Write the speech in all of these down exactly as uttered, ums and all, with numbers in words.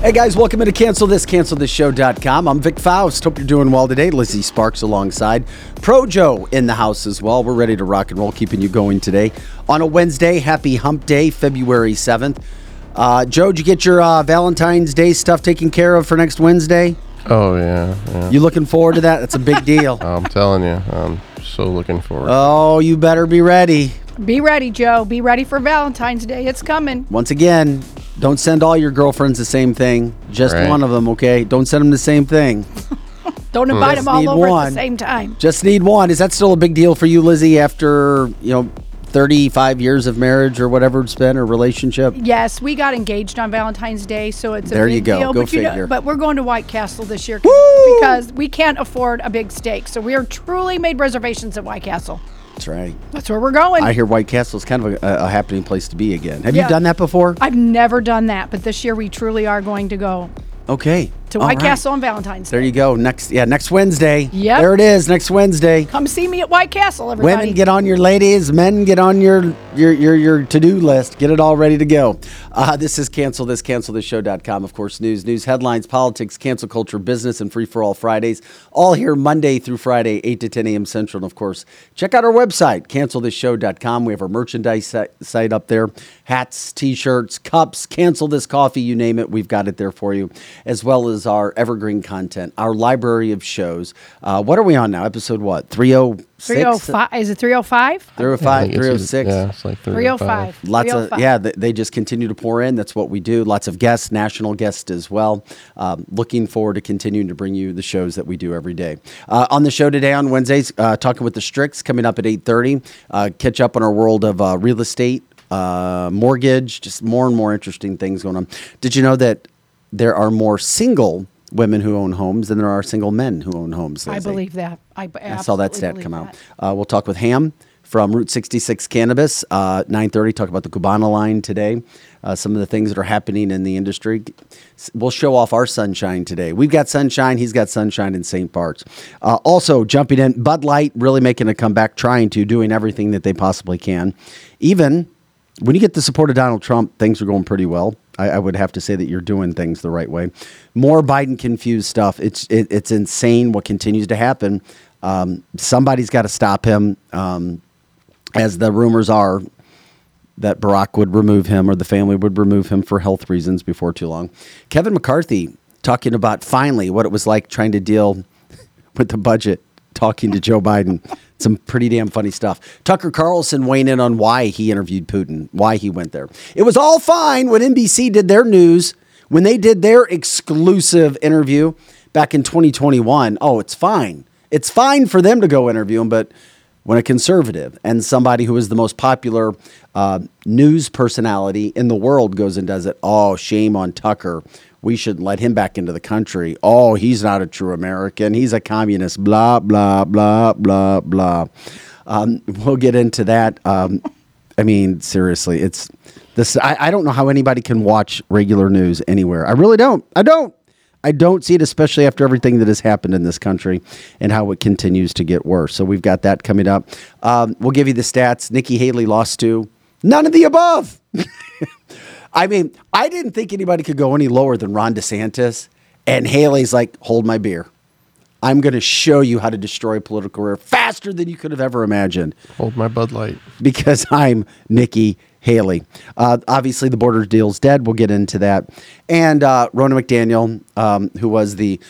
Hey guys, welcome into Cancel This, Cancel This Show dot com. I'm Vic Faust. Hope you're doing well today. Lizzie Sparks alongside. Pro Joe in the house as well. We're ready to rock and roll, keeping you going today. On a Wednesday, happy hump day, February seventh. Uh, Joe, did you get your uh, Valentine's Day stuff taken care of for next Wednesday? Oh, yeah, yeah. You looking forward to that? That's a big deal. I'm telling you, I'm so looking forward. Oh, you better be ready. Be ready, Joe. Be ready for Valentine's Day. It's coming. Once again, don't send all your girlfriends the same thing. Just right. One of them, okay? Don't send them the same thing. Don't invite mm. them all over one. At the same time. Just need one. Is that still a big deal for you, Lizzie, after, you know, thirty-five years of marriage or whatever it's been, or relationship? Yes, we got engaged on Valentine's Day, so it's a there big you go. Deal. Go but, figure. You know, but we're going to White Castle this year because we can't afford a big steak. So we are truly made reservations at White Castle. That's right. That's where we're going. I hear White Castle is kind of a, a happening place to be again. Have yeah. you done that before? I've never done that, but this year we truly are going to go. Okay. To White right. Castle on Valentine's Day. There you go. Next, yeah, next Wednesday. Yeah. There it is. Next Wednesday. Come see me at White Castle, everybody. Women, get on your ladies. Men, get on your your your, your to-do list. Get it all ready to go. Uh, this is Cancel This, Cancel This Show dot com. Of course, news, news, headlines, politics, cancel culture, business, and free-for-all Fridays. All here Monday through Friday, eight to ten a.m. Central. And, of course, check out our website, Cancel This Show dot com. We have our merchandise site up there. Hats, T-shirts, cups, Cancel This Coffee, you name it. We've got it there for you, as well as our evergreen content, our library of shows. Uh, what are we on now? Episode what? three oh six? three oh five. Is it three oh five? three oh five, three oh six. Yeah, it's like three oh five. three oh five. Lots three oh five. Of, yeah, they just continue to pour in. That's what we do. Lots of guests, national guests as well. Um, looking forward to continuing to bring you the shows that we do every day. Uh, on the show today on Wednesdays, uh, talking with the Stricks, coming up at eight thirty. Uh, catch up on our world of uh, real estate, uh, mortgage, just more and more interesting things going on. Did you know that there are more single women who own homes than there are single men who own homes? I believe that. I, I saw that stat come out. Uh, we'll talk with Ham from Route sixty-six Cannabis, uh, nine thirty, talk about the Cubana line today, uh, some of the things that are happening in the industry. We'll show off our sunshine today. We've got sunshine. He's got sunshine in Saint Barts. Uh, also, jumping in, Bud Light really making a comeback, trying to, doing everything that they possibly can. Even when you get the support of Donald Trump, things are going pretty well. I, I would have to say that you're doing things the right way. More Biden-confused stuff. It's it, it's insane what continues to happen. Um, somebody's got to stop him, um, as the rumors are that Barack would remove him or the family would remove him for health reasons before too long. Kevin McCarthy talking about finally what it was like trying to deal with the budget, talking to Joe Biden. Some pretty damn funny stuff. Tucker Carlson weighing in on why he interviewed Putin, why he went there. It was all fine when N B C did their news, when they did their exclusive interview back in twenty twenty-one. Oh, it's fine. It's fine for them to go interview him, but when a conservative and somebody who is the most popular uh, news personality in the world goes and does it, oh, shame on Tucker. We shouldn't let him back into the country. Oh, he's not a true American. He's a communist. Blah, blah, blah, blah, blah. Um, we'll get into that. Um, I mean, seriously, it's this. I, I don't know how anybody can watch regular news anywhere. I really don't. I don't. I don't see it, especially after everything that has happened in this country and how it continues to get worse. So we've got that coming up. Um, we'll give you the stats. Nikki Haley lost to none of the above. I mean, I didn't think anybody could go any lower than Ron DeSantis. And Haley's like, hold my beer. I'm going to show you how to destroy a political career faster than you could have ever imagined. Hold my Bud Light. Because I'm Nikki Haley. Uh, obviously, the border deal's dead. We'll get into that. And uh, Rona McDaniel, um, who was the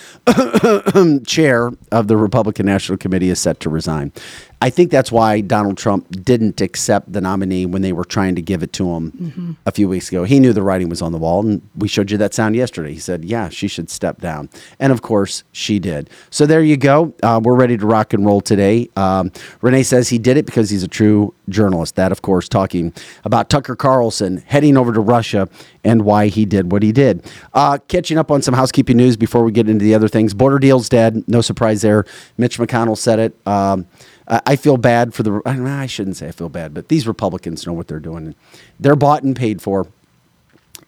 chair of the Republican National Committee, is set to resign. I think that's why Donald Trump didn't accept the nominee when they were trying to give it to him mm-hmm. a few weeks ago. He knew the writing was on the wall, and we showed you that sound yesterday. He said, yeah, she should step down. And, of course, she did. So there you go. Uh, we're ready to rock and roll today. Um, Renee says he did it because he's a true journalist. That, of course, talking about Tucker Carlson heading over to Russia and why he did what he did. Uh, catching up on some housekeeping news before we get into the other things. Border deal's dead. No surprise there. Mitch McConnell said it. Um uh, I feel bad for the, I shouldn't say I feel bad, but these Republicans know what they're doing. They're bought and paid for.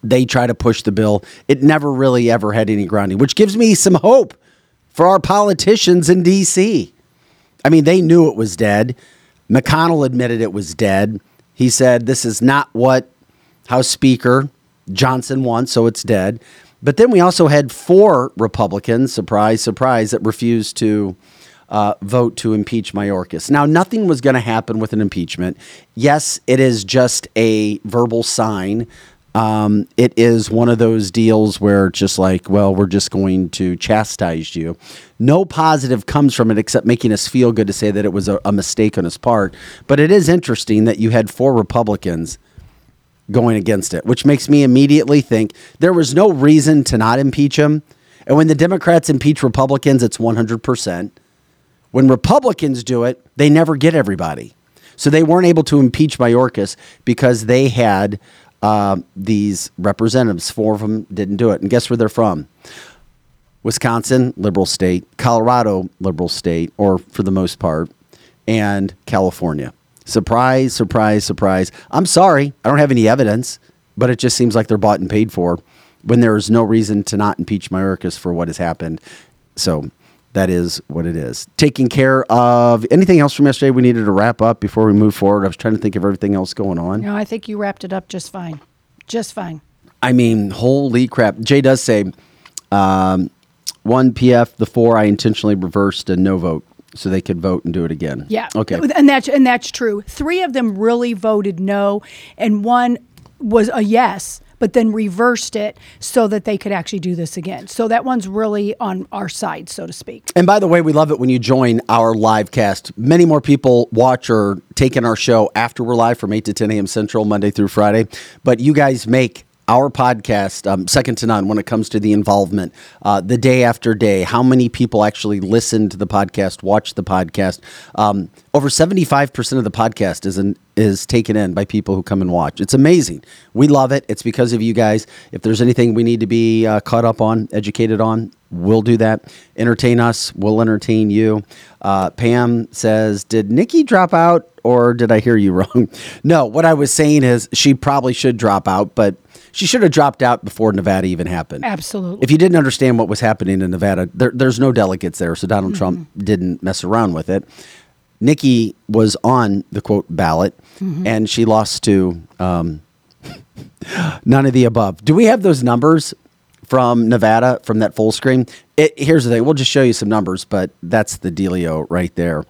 They try to push the bill. It never really ever had any grounding, which gives me some hope for our politicians in D C. I mean, they knew it was dead. McConnell admitted it was dead. He said, this is not what House Speaker Johnson wants, so it's dead. But then we also had four Republicans, surprise, surprise, that refused to uh, vote to impeach Mayorkas. Now, nothing was going to happen with an impeachment. Yes, it is just a verbal sign. Um, it is one of those deals where it's just like, well, we're just going to chastise you. No positive comes from it except making us feel good to say that it was a, a mistake on his part. But it is interesting that you had four Republicans going against it, which makes me immediately think there was no reason to not impeach him. And when the Democrats impeach Republicans, it's one hundred percent. When Republicans do it, they never get everybody. So they weren't able to impeach Mayorkas because they had... Uh, these representatives, four of them didn't do it. And guess where they're from? Wisconsin, liberal state, Colorado, liberal state, or for the most part, and California. Surprise, surprise, surprise. I'm sorry, I don't have any evidence, but it just seems like they're bought and paid for when there is no reason to not impeach Mayorkas for what has happened. So that is what it is. Taking care of anything else from yesterday we needed to wrap up before we move forward. I was trying to think of everything else going on. No, I think you wrapped it up just fine. Just fine. I mean, holy crap. Jay does say, um, one P F, the four, I intentionally reversed a no vote so they could vote and do it again. Yeah. Okay. And that's, and that's true. Three of them really voted no, and one was a yes, but then reversed it so that they could actually do this again. So that one's really on our side, so to speak. And by the way, we love it when you join our live cast. Many more people watch or take in our show after we're live from eight to ten a.m. Central, Monday through Friday. But you guys make our podcast um, second to none when it comes to the involvement, uh, the day after day, how many people actually listen to the podcast, watch the podcast. Um, over seventy-five percent of the podcast is in, is taken in by people who come and watch. It's amazing. We love it. It's because of you guys. If there's anything we need to be uh, caught up on, educated on, we'll do that. Entertain us. We'll entertain you. Uh, Pam says, did Nikki drop out or did I hear you wrong? No, what I was saying is she probably should drop out, but she should have dropped out before Nevada even happened. Absolutely. If you didn't understand what was happening in Nevada, there, there's no delegates there, so Donald mm-hmm. Trump didn't mess around with it. Nikki was on the, quote, ballot, mm-hmm. and she lost to um, none of the above. Do we have those numbers from Nevada, from that full screen? It, here's the thing. We'll just show you some numbers, but that's the dealio right there.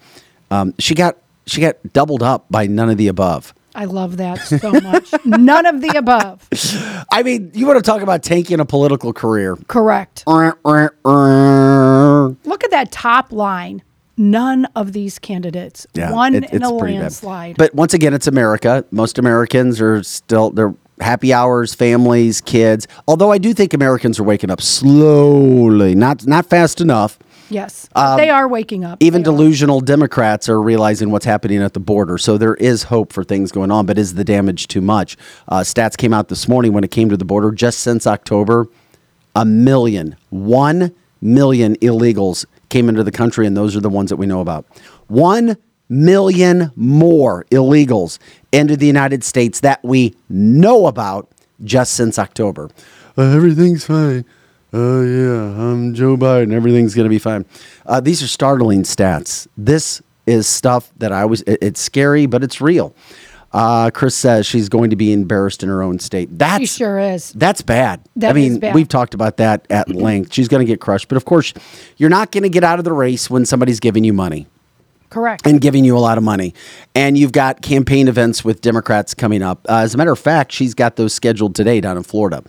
Um, she got she got doubled up by none of the above. I love that so much. None of the above. I mean, you want to talk about tanking a political career. Correct. Look at that top line. None of these candidates. Yeah, One it, in a landslide. Bad. But once again, it's America. Most Americans are still, they're happy hours, families, kids. Although I do think Americans are waking up slowly, not not fast enough. Yes, um, they are waking up. Even they delusional are. Democrats are realizing what's happening at the border. So there is hope for things going on, but is the damage too much? Uh, stats came out this morning when it came to the border. Just since October, a million, one million illegals came into the country, and those are the ones that we know about. One million more illegals entered the United States that we know about just since October. Uh, everything's fine. Oh, uh, yeah, I'm Joe Biden. Everything's going to be fine. Uh, these are startling stats. This is stuff that I was, it, it's scary, but it's real. Uh, Chris says she's going to be embarrassed in her own state. That's, she sure is. That's bad. That I mean, bad. We've talked about that at length. She's going to get crushed. But of course, you're not going to get out of the race when somebody's giving you money. Correct. And giving you a lot of money. And you've got campaign events with Democrats coming up. Uh, as a matter of fact, she's got those scheduled today down in Florida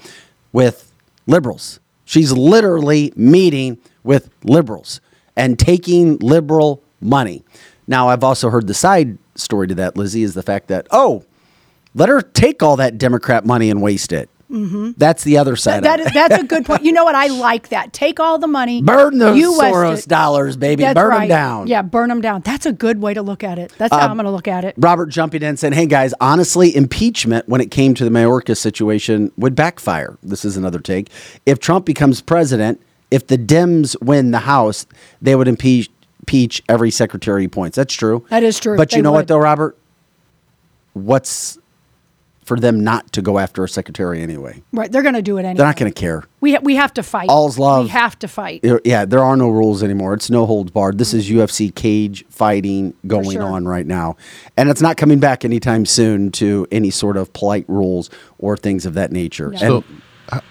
with liberals. She's literally meeting with liberals and taking liberal money. Now, I've also heard the side story to that, Lizzie, is the fact that, oh, let her take all that Democrat money and waste it. Mm-hmm. That's the other side that, of it. That, that's a good point. You know what? I like that. Take all the money. Burn those Soros dollars, baby. That's burn right. them down. Yeah, burn them down. That's a good way to look at it. That's uh, how I'm going to look at it. Robert jumping in saying, hey, guys, honestly, impeachment when it came to the Mayorkas situation would backfire. This is another take. If Trump becomes president, if the Dems win the House, they would impeach impeach every secretary he points. That's true. That is true. But they you know would. What, though, Robert? What's for them not to go after a secretary anyway? Right. They're going to do it anyway. They're not going to care. We, ha- we have to fight. All's love. We have to fight. Yeah. There are no rules anymore. It's no holds barred. This is U F C cage fighting going sure. on right now. And it's not coming back anytime soon to any sort of polite rules or things of that nature. Yeah. And so,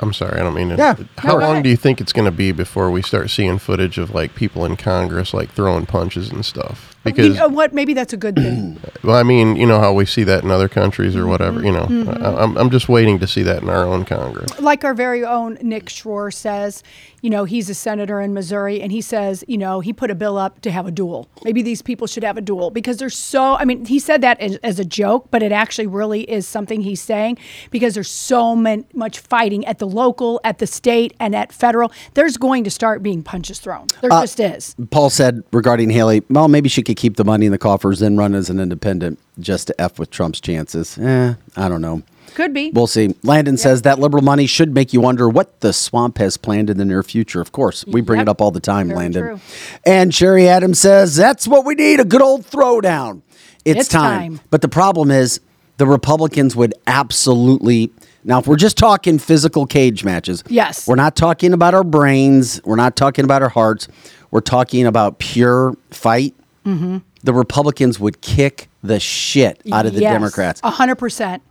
I'm sorry, I don't mean to. Yeah. How no, long ahead. do you think it's going to be before we start seeing footage of like people in Congress like throwing punches and stuff? Because you know what, maybe that's a good thing. Well, I mean, you know how we see that in other countries or whatever. You know, mm-hmm. I, I'm I'm just waiting to see that in our own Congress. Like our very own Nick Schroer says, you know, he's a senator in Missouri, and he says, you know, he put a bill up to have a duel. Maybe these people should have a duel because they're so. I mean, he said that as, as a joke, but it actually really is something he's saying because there's so man, much fighting at the local, at the state, and at federal. There's going to start being punches thrown. There uh, just is. Paul said regarding Haley, well, maybe she could keep the money in the coffers and run as an independent just to F with Trump's chances. Eh, I don't know. Could be. We'll see. Landon yep. says that liberal money should make you wonder what the swamp has planned in the near future. Of course, we bring yep. it up all the time, Very Landon. True. And Sherry Adams says, that's what we need, a good old throwdown. It's, it's time. time. But the problem is the Republicans would absolutely... Now, if we're just talking physical cage matches, yes, we're not talking about our brains. We're not talking about our hearts. We're talking about pure fight. Mm-hmm. The Republicans would kick the shit out of the yes, Democrats. one hundred percent.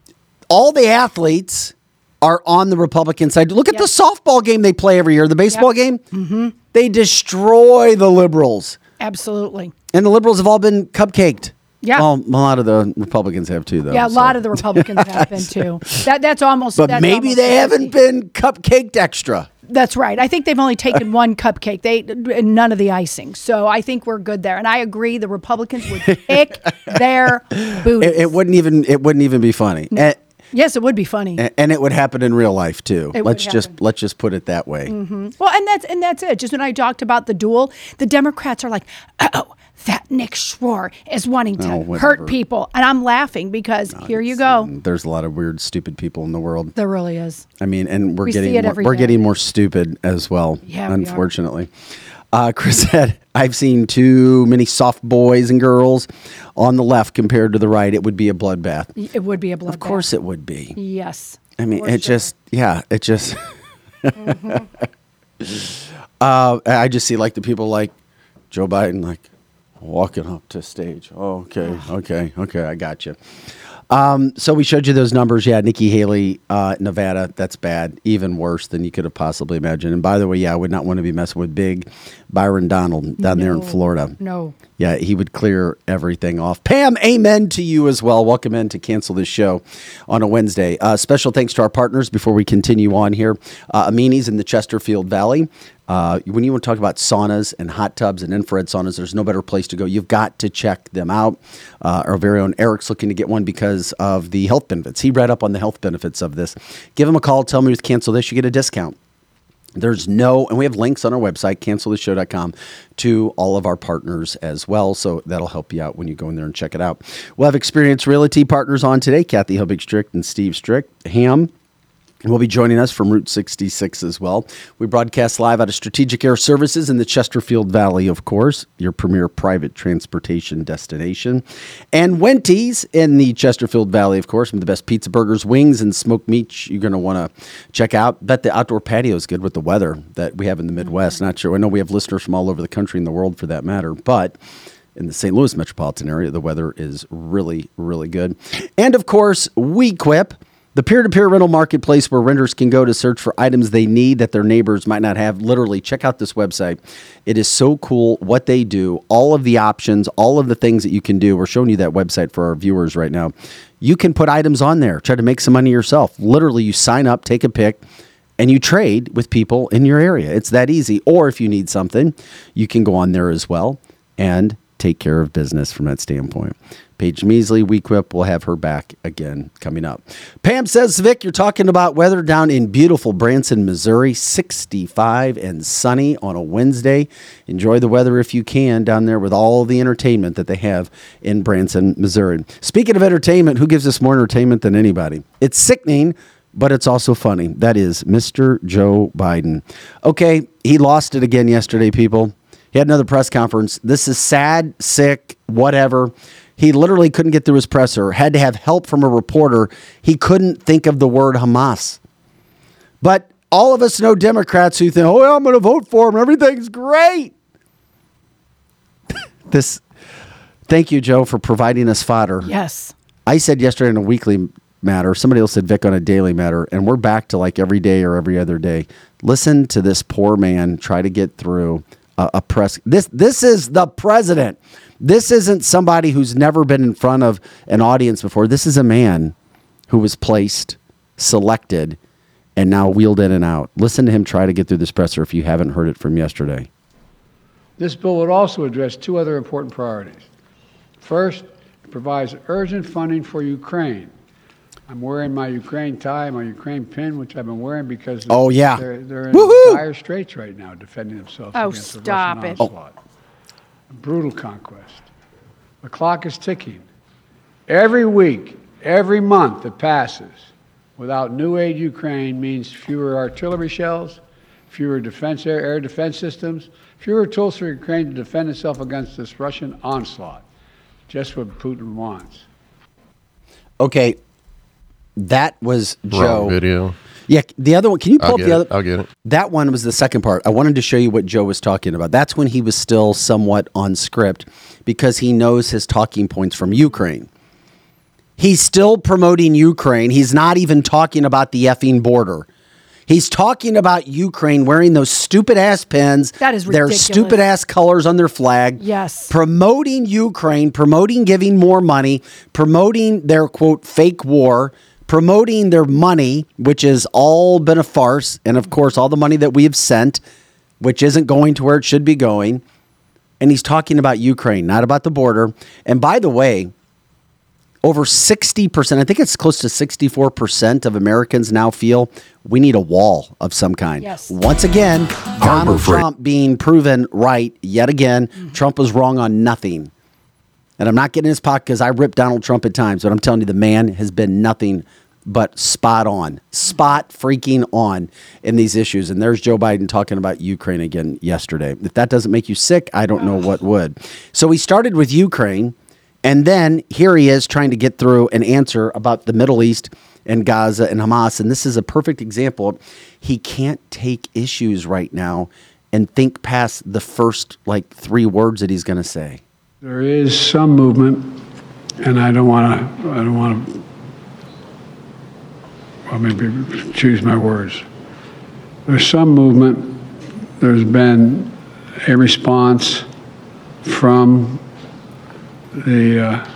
All the athletes are on the Republican side. Look at yep. the softball game they play every year, the baseball yep. game. Mm-hmm. They destroy the liberals. Absolutely. And the liberals have all been cupcaked. Yeah. Well, a lot of the Republicans have too, though. Yeah, a so. lot of the Republicans have been too. That, that's almost. But that's maybe almost they crazy. haven't been cupcaked extra. That's right. I think they've only taken one cupcake. They and none of the icing. So I think we're good there. And I agree, the Republicans would pick their booties. It, it wouldn't even. It wouldn't even be funny. No. And, yes, it would be funny, and, and it would happen in real life too. It let's just let's just put it that way. Mm-hmm. Well, and that's and that's it. Just when I talked about the duel, the Democrats are like, uh oh. That Nick Schroer is wanting to oh, hurt people. And I'm laughing because no, here you go. There's a lot of weird, stupid people in the world. There really is. I mean, and we're we getting more, we're day. getting more stupid as well, yeah, unfortunately. We uh, Chris said, I've seen too many soft boys and girls on the left compared to the right. It would be a bloodbath. It would be a bloodbath. Of course it would be. Yes. I mean, it sure. just, yeah, it just. mm-hmm. uh, I just see like the people like Joe Biden, like, walking up to stage. Oh, okay, okay, okay. I got you. Um, so we showed you those numbers. Yeah, Nikki Haley, uh, Nevada. That's bad. Even worse than you could have possibly imagined. And by the way, yeah, I would not want to be messing with big Byron Donald down no, there in Florida. No. Yeah, he would clear everything off. Pam, amen to you as well. Welcome in to Cancel This Show on a Wednesday. Uh, special thanks to our partners before we continue on here. Uh, Amini's in the Chesterfield Valley. Uh, when you want to talk about saunas and hot tubs and infrared saunas, there's no better place to go. You've got to check them out. Uh, our very own Eric's looking to get one because of the health benefits. He read up on the health benefits of this. Give him a call. Tell him to cancel this. You get a discount. There's no, and we have links on our website, cancel this show dot com, to all of our partners as well. So that'll help you out when you go in there and check it out. We'll have Experience Realty Partners on today, Kathy Helbig-Strick and Steve Strick. Ham. And will be joining us from Route sixty-six as well. We broadcast live out of Strategic Air Services in the Chesterfield Valley, of course, your premier private transportation destination. And Wendy's in the Chesterfield Valley, of course, with the best pizza, burgers, wings, and smoked meats you're going to want to check out. Bet the outdoor patio is good with the weather that we have in the Midwest. Mm-hmm. Not sure. I know we have listeners from all over the country and the world for that matter, but... in the Saint Louis metropolitan area, the weather is really, really good. And, of course, WeQuip, the peer-to-peer rental marketplace where renters can go to search for items they need that their neighbors might not have. Literally, check out this website. It is so cool what they do, all of the options, all of the things that you can do. We're showing you that website for our viewers right now. You can put items on there. Try to make some money yourself. Literally, you sign up, take a pic, and you trade with people in your area. It's that easy. Or if you need something, you can go on there as well and take care of business from that standpoint. Paige Measley, WeQuip, we'll have her back again coming up. Pam says, Vic, you're talking about weather down in beautiful Branson, Missouri, sixty-five and sunny on a Wednesday. Enjoy the weather if you can down there with all the entertainment that they have in Branson, Missouri. Speaking of entertainment, who gives us more entertainment than anybody? It's sickening, but it's also funny. That is Mister Joe Biden. Okay, he lost it again yesterday, people. He had another press conference. This is sad, sick, whatever. He literally couldn't get through his presser, had to have help from a reporter. He couldn't think of the word Hamas. But all of us know Democrats who think, oh, I'm going to vote for him. Everything's great. This, thank you, Joe, for providing us fodder. Yes. I said yesterday in a weekly matter, somebody else said Vic on a daily matter, and we're back to like every day or every other day. Listen to this poor man try to get through a, a press. This this is the president. This isn't somebody who's never been in front of an audience before. This is a man who was placed, selected, and now wheeled in and out. Listen to him try to get through this presser if you haven't heard it from yesterday. This bill would also address two other important priorities. First, it provides urgent funding for Ukraine. I'm wearing my Ukraine tie, my Ukraine pin, which I've been wearing because oh, yeah. they're, they're in Woo-hoo! dire straits right now defending themselves oh, against the Russian it. onslaught. Oh. A brutal conquest. The clock is ticking. Every week, every month that passes without new aid Ukraine means fewer artillery shells, fewer defense air, air defense systems, fewer tools for Ukraine to defend itself against this Russian onslaught. Just what Putin wants. Okay. That was Joe. Wrong video. Yeah, the other one. Can you pull I'll up the other? It. I'll get it. That one was the second part. I wanted to show you what Joe was talking about. That's when he was still somewhat on script because he knows his talking points from Ukraine. He's still promoting Ukraine. He's not even talking about the effing border. He's talking about Ukraine wearing those stupid-ass pins. That is ridiculous. Their stupid-ass colors on their flag. Yes. Promoting Ukraine, promoting giving more money, promoting their, quote, fake war, promoting their money, which has all been a farce, and, of course, all the money that we have sent, which isn't going to where it should be going. And he's talking about Ukraine, not about the border. And, by the way, over sixty percent, I think it's close to sixty-four percent of Americans now feel we need a wall of some kind. Yes. Once again, Donald Trump being proven right yet again. Mm-hmm. Trump was wrong on nothing. And I'm not getting in his pocket because I ripped Donald Trump at times, but I'm telling you the man has been nothing but spot on, spot freaking on in these issues. And there's Joe Biden talking about Ukraine again yesterday. If that doesn't make you sick, I don't know what would. So we started with Ukraine. And then here he is trying to get through an answer about the Middle East and Gaza and Hamas. And this is a perfect example. He can't take issues right now and think past the first, like, three words that he's going to say. There is some movement, and I don't want to, I don't want to, well, maybe choose my words. There's some movement. There's been a response from The, uh,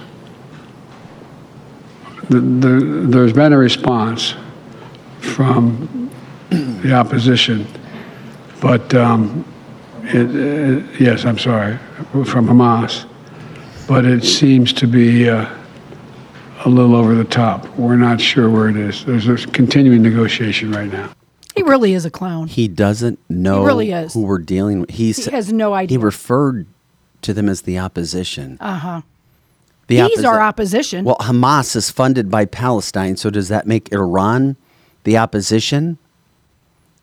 the, the there's been a response from the opposition, but um, it, it, yes, I'm sorry, from Hamas, but it seems to be uh, a little over the top. We're not sure where it is. There's a continuing negotiation right now. He really is a clown. He doesn't know he really is. who we're dealing with. He's, he has no idea. He referred to them as the opposition. Uh-huh. The These opposi- are opposition. Well, Hamas is funded by Palestine, so does that make Iran the opposition?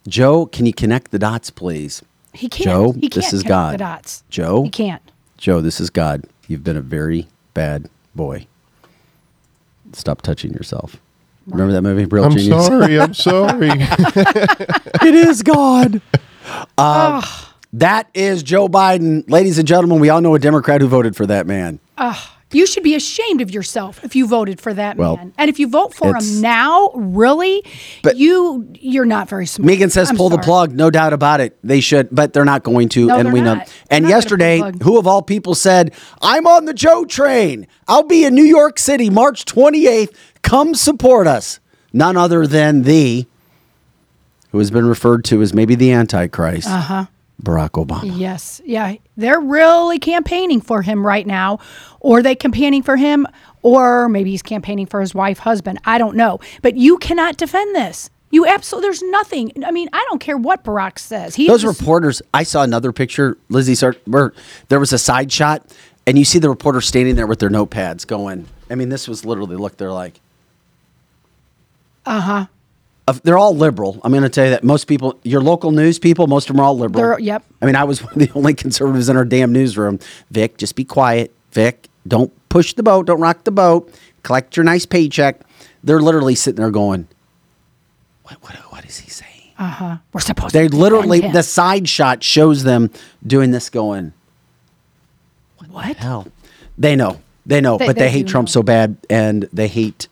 Joe, can you connect the dots, please? He can't. Joe, he can't this is God. The dots. Joe? He can't. Joe, this is God. You've been a very bad boy. Stop touching yourself. Right. Remember that movie, Real I'm Genius? Sorry, I'm sorry. It is God. Uh, that is Joe Biden. Ladies and gentlemen, we all know a Democrat who voted for that man. Uh, you should be ashamed of yourself if you voted for that well, man. And if you vote for him now, really, but you, you're not very smart. Megan says I'm pull sorry. the plug. No doubt about it. They should, but they're not going to. No, and we not. know. And not yesterday, who of all people said, I'm on the Joe train. I'll be in New York City March twenty-eighth. Come support us. None other than the, who has been referred to as maybe the Antichrist. Uh-huh. Barack Obama. Yes. Yeah. They're really campaigning for him right now, or they campaigning for him, or maybe he's campaigning for his wife, husband. I don't know. But you cannot defend this. You absolutely, there's nothing. I mean, I don't care what Barack says. He Those just, reporters, I saw another picture, Lizzie Sparks, where there was a side shot, and you see the reporter standing there with their notepads going, I mean, this was literally, look, they're like. Uh-huh. they're all liberal. I'm going to tell you that most people, your local news people, most of them are all liberal. They're, yep. I mean, I was one of the only conservatives in our damn newsroom. Vic, just be quiet. Vic, don't push the boat. Don't rock the boat. Collect your nice paycheck. They're literally sitting there going, what, what, what is he saying? Uh-huh. We're supposed they to. They literally, the side shot shows them doing this going, what, what? The hell? They know. They know. They, but they, they hate Trump know. so bad, and they hate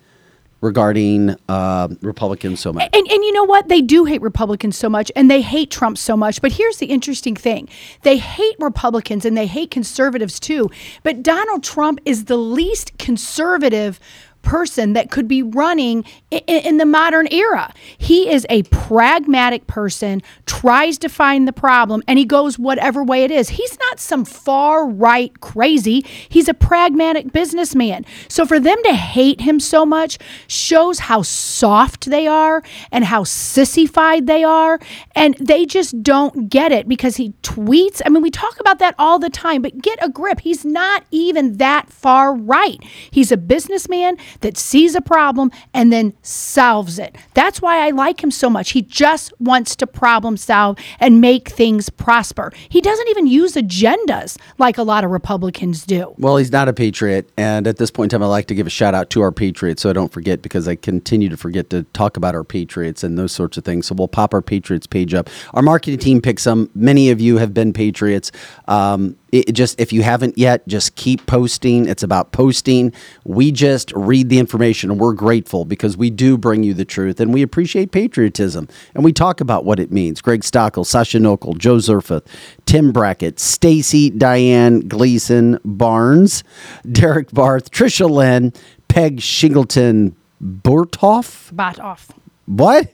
regarding uh, Republicans so much. And, and you know what? They do hate Republicans so much, and they hate Trump so much. But here's the interesting thing. They hate Republicans, and they hate conservatives too. But Donald Trump is the least conservative person that could be running in, in the modern era. He is a pragmatic person, tries to find the problem, and he goes whatever way it is. He's not some far right crazy. He's a pragmatic businessman. So for them to hate him so much shows how soft they are and how sissified they are, and they just don't get it because he tweets. I mean, we talk about that all the time, but get a grip. He's not even that far right. He's a businessman that sees a problem and then solves it. That's why I like him so much. He just wants to problem solve and make things prosper. He doesn't even use agendas like a lot of Republicans do. Well, he's not a patriot. And at this point in time, I'd like to give a shout out to our patriots so I don't forget, because I continue to forget to talk about our patriots and those sorts of things. So we'll pop our patriots page up. Our marketing team picks them. Many of you have been patriots. Um, It just, if you haven't yet, just keep posting. It's about posting. We just read the information, and we're grateful because we do bring you the truth, and we appreciate patriotism, and we talk about what it means. Greg Stockel, Sasha Nokel, Joe Zurfeth, Tim Brackett, Stacy, Diane Gleason, Barnes, Derek Barth, Trisha Lynn, Peg Shingleton, Bottorff? Bottorff. What?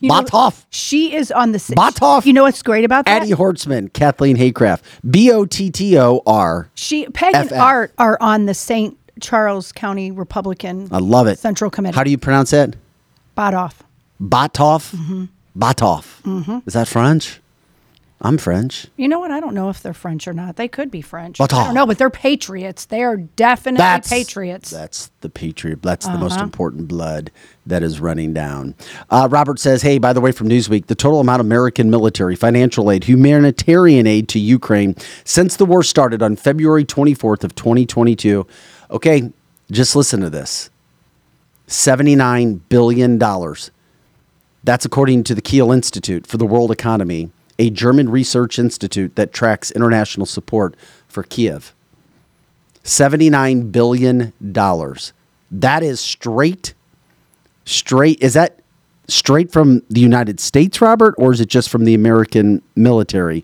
You know, Bottorff. She is on the Bottorff. You know what's great about that? Addie Hortzman, Kathleen Haycraft, B O T T O R. She, Peg F F. And Art are on the Saint Charles County Republican. I love it. Central Committee. How do you pronounce that? Bottorff. Bottorff? Mm-hmm. Bottorff. Mm-hmm. Is that French? I'm French. You know what? I don't know if they're French or not. They could be French. Bottorff. I don't know, but they're patriots. They are definitely that's, patriots. That's the patriot. That's uh-huh. the most important blood that is running down. Uh, Robert says, hey, by the way, from Newsweek, the total amount of American military, financial aid, humanitarian aid to Ukraine since the war started on February twenty-fourth of twenty twenty-two. Okay, just listen to this. seventy-nine billion dollars. That's according to the Kiel Institute for the World Economy, a German research institute that tracks international support for Kiev. seventy-nine billion dollars. That is straight... Straight, is that straight from the United States, Robert, or is it just from the American military?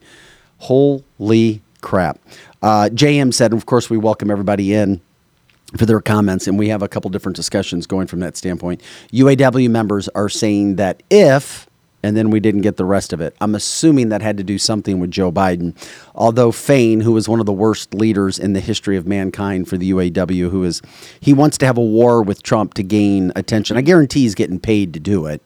Holy crap. Uh, J M said, of course, we welcome everybody in for their comments, and we have a couple different discussions going from that standpoint. U A W members are saying that if, and then we didn't get the rest of it. I'm assuming that had to do something with Joe Biden, although Fain, who is one of the worst leaders in the history of mankind for the U A W, who is, he wants to have a war with Trump to gain attention. I guarantee he's getting paid to do it,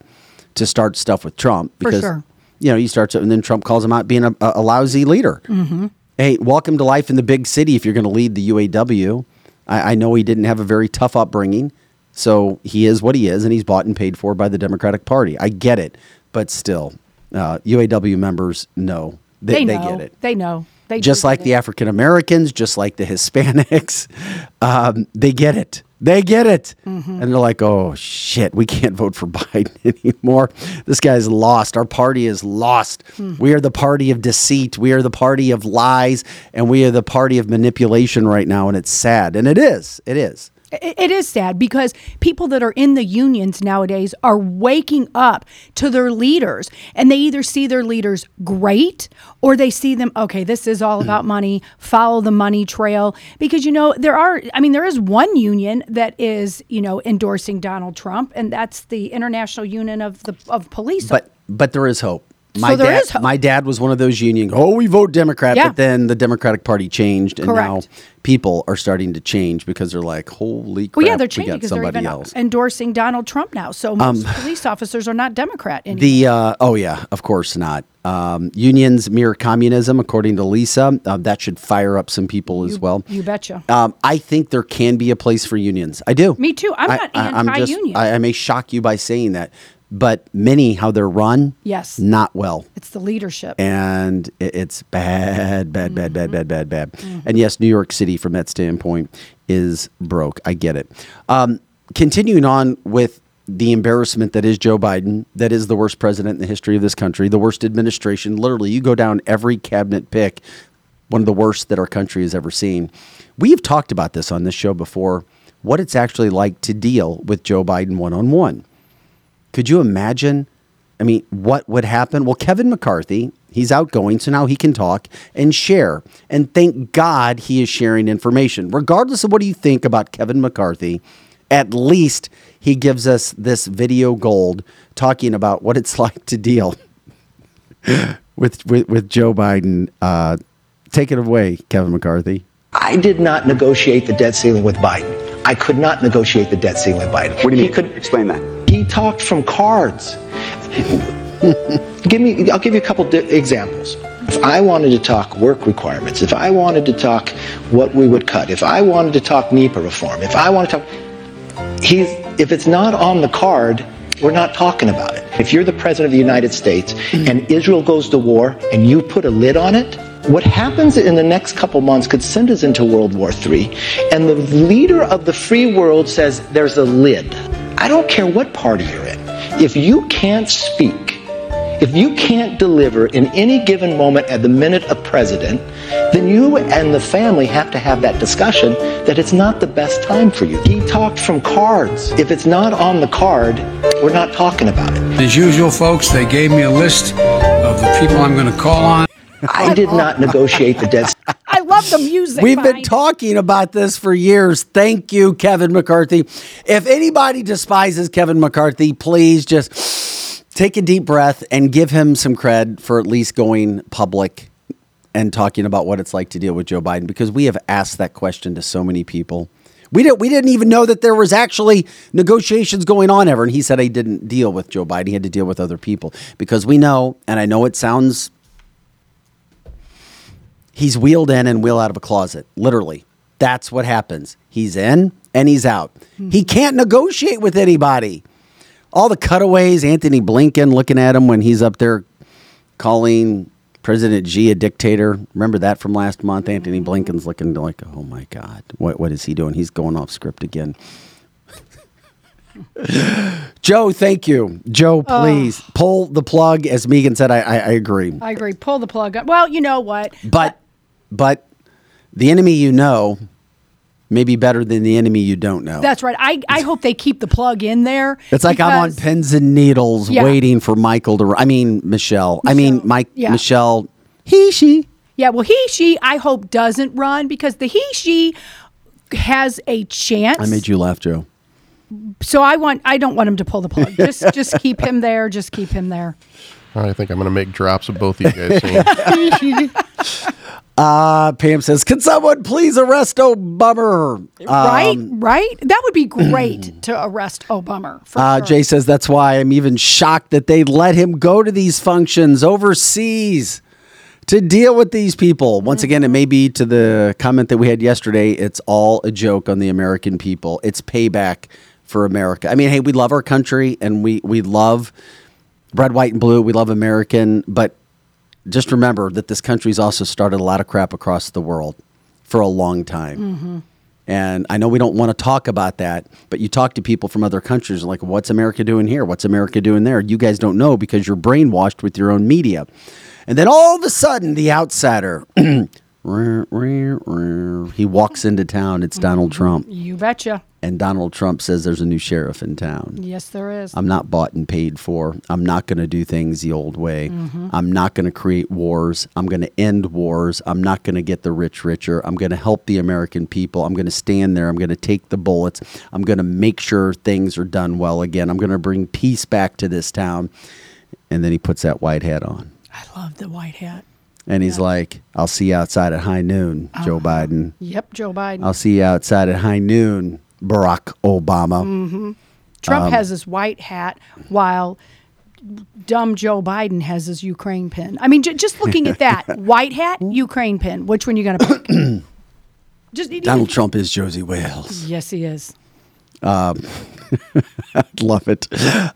to start stuff with Trump. Because, for sure. You know, he starts it, and then Trump calls him out being a, a lousy leader. Mm-hmm. Hey, welcome to life in the big city if you're going to lead the U A W. I, I know he didn't have a very tough upbringing, so he is what he is, and he's bought and paid for by the Democratic Party. I get it. But still, uh, U A W members know. They, they, know. they get it. They know. They just like the African Americans, just like the Hispanics. Um, they get it. They get it. Mm-hmm. And they're like, oh, shit, we can't vote for Biden anymore. This guy's lost. Our party is lost. Mm-hmm. We are the party of deceit. We are the party of lies. And we are the party of manipulation right now. And it's sad. And it is. It is. It is sad because people that are in the unions nowadays are waking up to their leaders, and they either see their leaders great or they see them, okay, this is all about money, follow the money trail. Because, you know, there are, I mean, there is one union that is, you know, endorsing Donald Trump, and that's the International Union of the of Police. But but there is hope. My so there dad, is hope. My dad was one of those union, oh, we vote Democrat, yeah. But then the Democratic Party changed, and correct. Now people are starting to change because they're like, holy crap, well, yeah, they're changing because they're even else. endorsing Donald Trump now. So most um, police officers are not Democrat anymore. The, uh, oh, yeah, of course not. Um, unions mirror communism, according to Lisa. Uh, that should fire up some people as you, well. You betcha. Um, I think there can be a place for unions. I do. Me too. I'm I, not anti-union. I, I may shock you by saying that. but many, how they're run, yes, not well. It's the leadership. And it's bad, bad, bad, mm-hmm. bad, bad, bad, bad. Mm-hmm. And yes, New York City, from that standpoint, is broke. I get it. Um, continuing on with the embarrassment that is Joe Biden, that is the worst president in the history of this country, the worst administration. Literally, you go down every cabinet pick, one of the worst that our country has ever seen. We've talked about this on this show before, what it's actually like to deal with Joe Biden one-on-one. Could you imagine? I mean, what would happen? Well, Kevin McCarthy, he's outgoing, so now he can talk and share. And thank God he is sharing information. Regardless of what you think about Kevin McCarthy, at least he gives us this video gold talking about what it's like to deal with, with, with Joe Biden. Uh, take it away, Kevin McCarthy. I did not negotiate the debt ceiling with Biden. I could not negotiate the debt ceiling with Biden. What do you mean? He could explain that. He talked from cards. give me. I'll give you a couple di- examples. If I wanted to talk work requirements, if I wanted to talk what we would cut, if I wanted to talk NEPA reform, if I wanted to talk... He's, if it's not on the card, we're not talking about it. If you're the president of the United States and Israel goes to war and you put a lid on it, what happens in the next couple months could send us into World War Three. And the leader of the free world says there's a lid. I don't care what party you're in. If you can't speak, if you can't deliver in any given moment at the minute of president, then you and the family have to have that discussion that it's not the best time for you. He talked from cards. If it's not on the card, we're not talking about it. As usual, folks, they gave me a list of the people I'm going to call on. I did not negotiate the debt. I love the music. We've been talking about this for years. Thank you, Kevin McCarthy. If anybody despises Kevin McCarthy, please just... take a deep breath and give him some cred for at least going public and talking about what it's like to deal with Joe Biden, because we have asked that question to so many people. We didn't, we didn't even know that there was actually negotiations going on ever. And he said he didn't deal with Joe Biden. He had to deal with other people, because we know, and I know it sounds, he's wheeled in and wheeled out of a closet. Literally. That's what happens. He's in and he's out. Mm-hmm. He can't negotiate with anybody. All the cutaways, Anthony Blinken looking at him when he's up there calling President Xi a dictator. Remember that from last month? Anthony Blinken's looking like, oh, my God, what what is he doing? He's going off script again. Joe, thank you. Joe, please oh. pull the plug. As Megan said, I, I, I agree. I agree. Pull the plug. Well, you know what? But, but the enemy you know... maybe better than the enemy you don't know. That's right. I, I hope they keep the plug in there. It's like because, I'm on pins and needles yeah. waiting for Michael to, I mean, Michelle. Michelle I mean, Mike, yeah. Michelle, he, she. Yeah, well, he, she, I hope doesn't run, because the he, she has a chance. I made you laugh, Joe. So I want, I don't want him to pull the plug. Just, just keep him there. Just keep him there. I think I'm going to make drops of both of you guys. Saying, Uh, Pam says, can someone please arrest Obama? Um, right, right. That would be great to arrest Obama. For uh, sure. Jay says, that's why I'm even shocked that they let him go to these functions overseas to deal with these people. Once mm-hmm. again, it may be to the comment that we had yesterday. It's all a joke on the American people. It's payback for America. I mean, hey, we love our country and we, we love red, white, and blue. We love American, but just remember that this country's also started a lot of crap across the world for a long time. Mm-hmm. And I know we don't want to talk about that, but you talk to people from other countries and like, what's America doing here? What's America doing there? You guys don't know because you're brainwashed with your own media. And then all of a sudden, the outsider, he walks into town. It's Donald Trump. You betcha. And Donald Trump says there's a new sheriff in town. Yes, there is. I'm not bought and paid for. I'm not going to do things the old way. Mm-hmm. I'm not going to create wars. I'm going to end wars. I'm not going to get the rich richer. I'm going to help the American people. I'm going to stand there. I'm going to take the bullets. I'm going to make sure things are done well again. I'm going to bring peace back to this town. And then he puts that white hat on. I love the white hat. And he's yeah. like, I'll see you outside at high noon, uh-huh. Joe Biden. Yep, Joe Biden. I'll see you outside at high noon, Barack Obama. Mm-hmm. Trump um, has his white hat while dumb Joe Biden has his Ukraine pin. I mean, j- just looking at that, white hat, Ukraine pin. Which one are you going to pick? just, Donald Trump is Josie Wales. Yes, he is. Um I'd love it.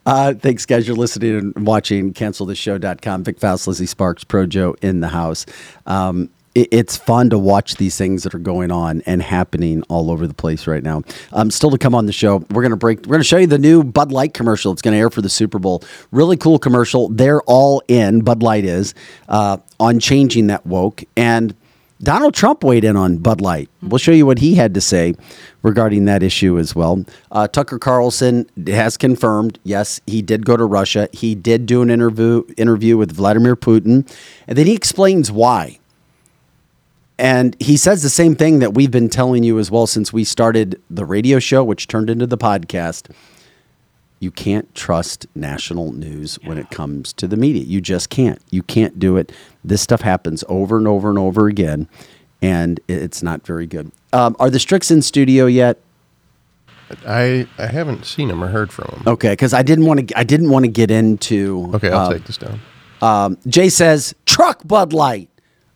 Uh, thanks, guys. You're listening and watching Cancel This Show dot com. Vic Faust, Lizzie Sparks, Pro Joe in the house. Um, it, it's fun to watch these things that are going on and happening all over the place right now. Um, still to come on the show, we're going to break. We're going to show you the new Bud Light commercial. It's going to air for the Super Bowl. Really cool commercial. They're all in, Bud Light is, uh, on changing that woke. And Donald Trump weighed in on Bud Light. We'll show you what he had to say regarding that issue as well. Uh, Tucker Carlson has confirmed, yes, he did go to Russia. He did do an interview interview with Vladimir Putin. And then he explains why. And he says the same thing that we've been telling you as well since we started the radio show, which turned into the podcast. You can't trust national news when it comes to the media. You just can't. You can't do it. This stuff happens over and over and over again, and it's not very good. Um, are the Stricks in studio yet? I I haven't seen them or heard from them. Okay, because I didn't want to. I didn't want to get into. Okay, I'll um, take this down. Um, Jay says truck Bud Light.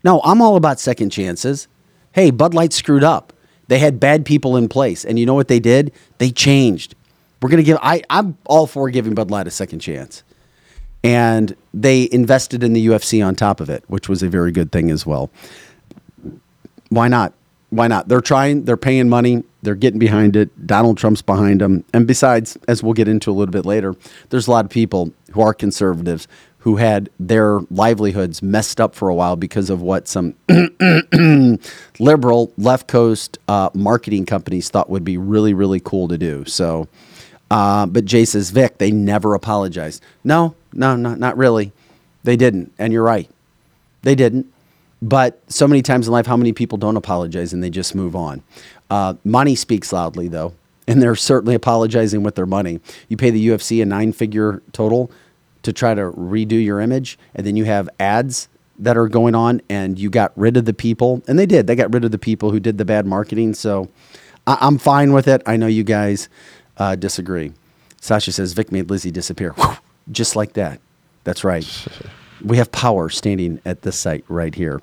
No, I'm all about second chances. Hey, Bud Light screwed up. They had bad people in place, and you know what they did? They changed. We're going to give, I, I'm all for giving Bud Light a second chance. And they invested in the U F C on top of it, which was a very good thing as well. Why not? Why not? They're trying, they're paying money, they're getting behind it. Donald Trump's behind them. And besides, as we'll get into a little bit later, there's a lot of people who are conservatives who had their livelihoods messed up for a while because of what some liberal left coast uh, marketing companies thought would be really, really cool to do. So, Uh, but Jay says, Vic, they never apologized. No, no, not, not really. They didn't. And you're right. They didn't. But so many times in life, how many people don't apologize and they just move on? Uh, money speaks loudly, though, and they're certainly apologizing with their money. You pay the U F C a nine-figure total to try to redo your image, and then you have ads that are going on, and you got rid of the people. And they did. They got rid of the people who did the bad marketing. So I- I'm fine with it. I know you guys... Uh, disagree. Sasha says, Vic made Lizzie disappear. Whew, just like that. That's right. We have power standing at this site right here.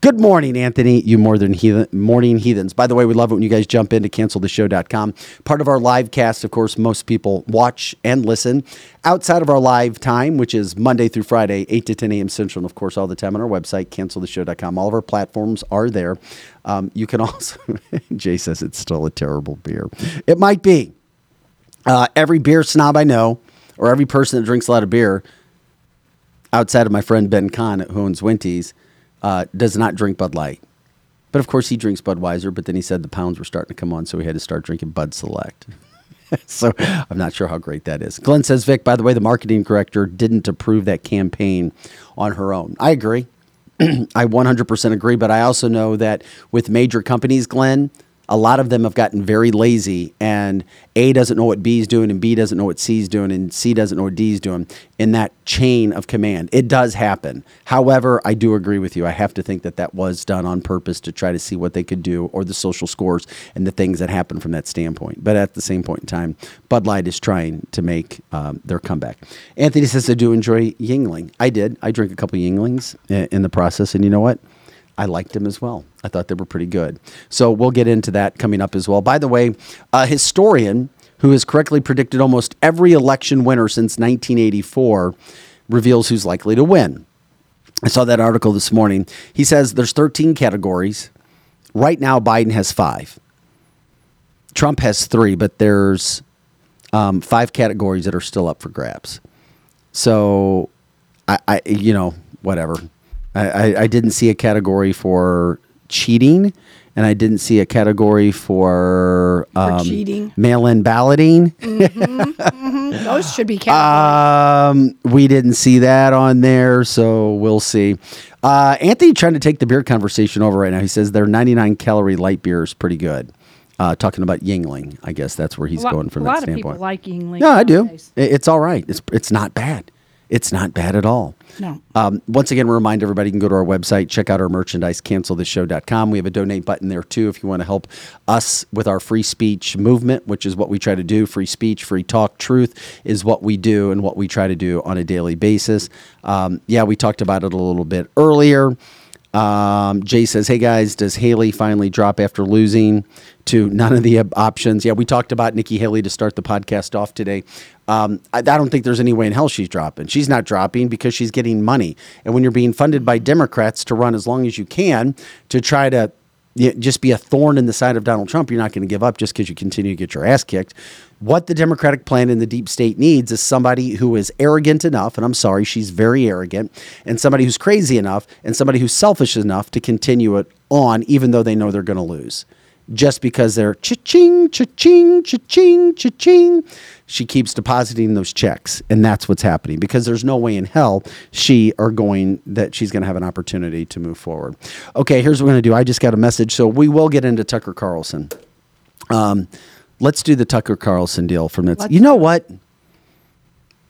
Good morning, Anthony, you more than heathen, morning heathens. By the way, we love it when you guys jump into Cancel The Show dot com. Part of our live cast, of course, most people watch and listen outside of our live time, which is Monday through Friday, eight to ten a.m. Central, and of course, all the time on our website, Cancel The Show dot com. All of our platforms are there. Um, you can also, Jay says it's still a terrible beer. It might be. Uh, every beer snob I know, or every person that drinks a lot of beer, outside of my friend Ben Kahn, who owns Winties, uh, does not drink Bud Light. But of course, he drinks Budweiser, but then he said the pounds were starting to come on, so he had to start drinking Bud Select. So I'm not sure how great that is. Glenn says, Vic, by the way, the marketing director didn't approve that campaign on her own. I agree. I one hundred percent agree, but I also know that with major companies, Glenn, a lot of them have gotten very lazy, and A doesn't know what B is doing, and B doesn't know what C is doing, and C doesn't know what D is doing in that chain of command. It does happen. However, I do agree with you. I have to think that that was done on purpose to try to see what they could do, or the social scores and the things that happen from that standpoint. But at the same point in time, Bud Light is trying to make um, their comeback. Anthony says, I do enjoy Yingling. I did. I drank a couple Yinglings in the process, and you know what? I liked them as well. I thought they were pretty good. So we'll get into that coming up as well. By the way, a historian who has correctly predicted almost every election winner since nineteen eighty-four reveals who's likely to win. I saw that article this morning. He says there's thirteen categories. Right now, Biden has five. Trump has three, but there's um, five categories that are still up for grabs. So, I, I you know, whatever. I, I didn't see a category for cheating, and I didn't see a category for, um, for mail-in balloting. Mm-hmm, mm-hmm. Those should be categories. Um, we didn't see that on there, so we'll see. Uh, Anthony trying to take the beer conversation over right now. He says their ninety-nine calorie light beer is pretty good. Uh, talking about Yingling, I guess that's where he's lot, going from that standpoint. A lot of people like Yingling. No, I do. It, it's all right. It's it's not bad. It's not bad at all. No. Um, once again, we remind everybody you can go to our website, check out our merchandise, Cancel This Show dot com. We have a donate button there, too, if you want to help us with our free speech movement, which is what we try to do. Free speech, free talk, truth is what we do and what we try to do on a daily basis. Um, yeah, we talked about it a little bit earlier. Um, Jay says, hey guys, does Haley finally drop after losing to none of the options? Yeah, we talked about Nikki Haley to start the podcast off today. Um, I, I don't think there's any way in hell she's dropping. She's not dropping because she's getting money. And when you're being funded by Democrats to run as long as you can to try to you know, just be a thorn in the side of Donald Trump, you're not going to give up just because you continue to get your ass kicked. What the Democratic plan in the deep state needs is somebody who is arrogant enough, and I'm sorry, she's very arrogant, and somebody who's crazy enough, and somebody who's selfish enough to continue it on, even though they know they're going to lose. Just because they're cha-ching, cha-ching, cha-ching, cha-ching, she keeps depositing those checks, and that's what's happening. Because there's no way in hell she are going that she's going to have an opportunity to move forward. Okay, here's what we're going to do. I just got a message, so we will get into Tucker Carlson. Um. Let's do the Tucker Carlson deal for minutes. You know what?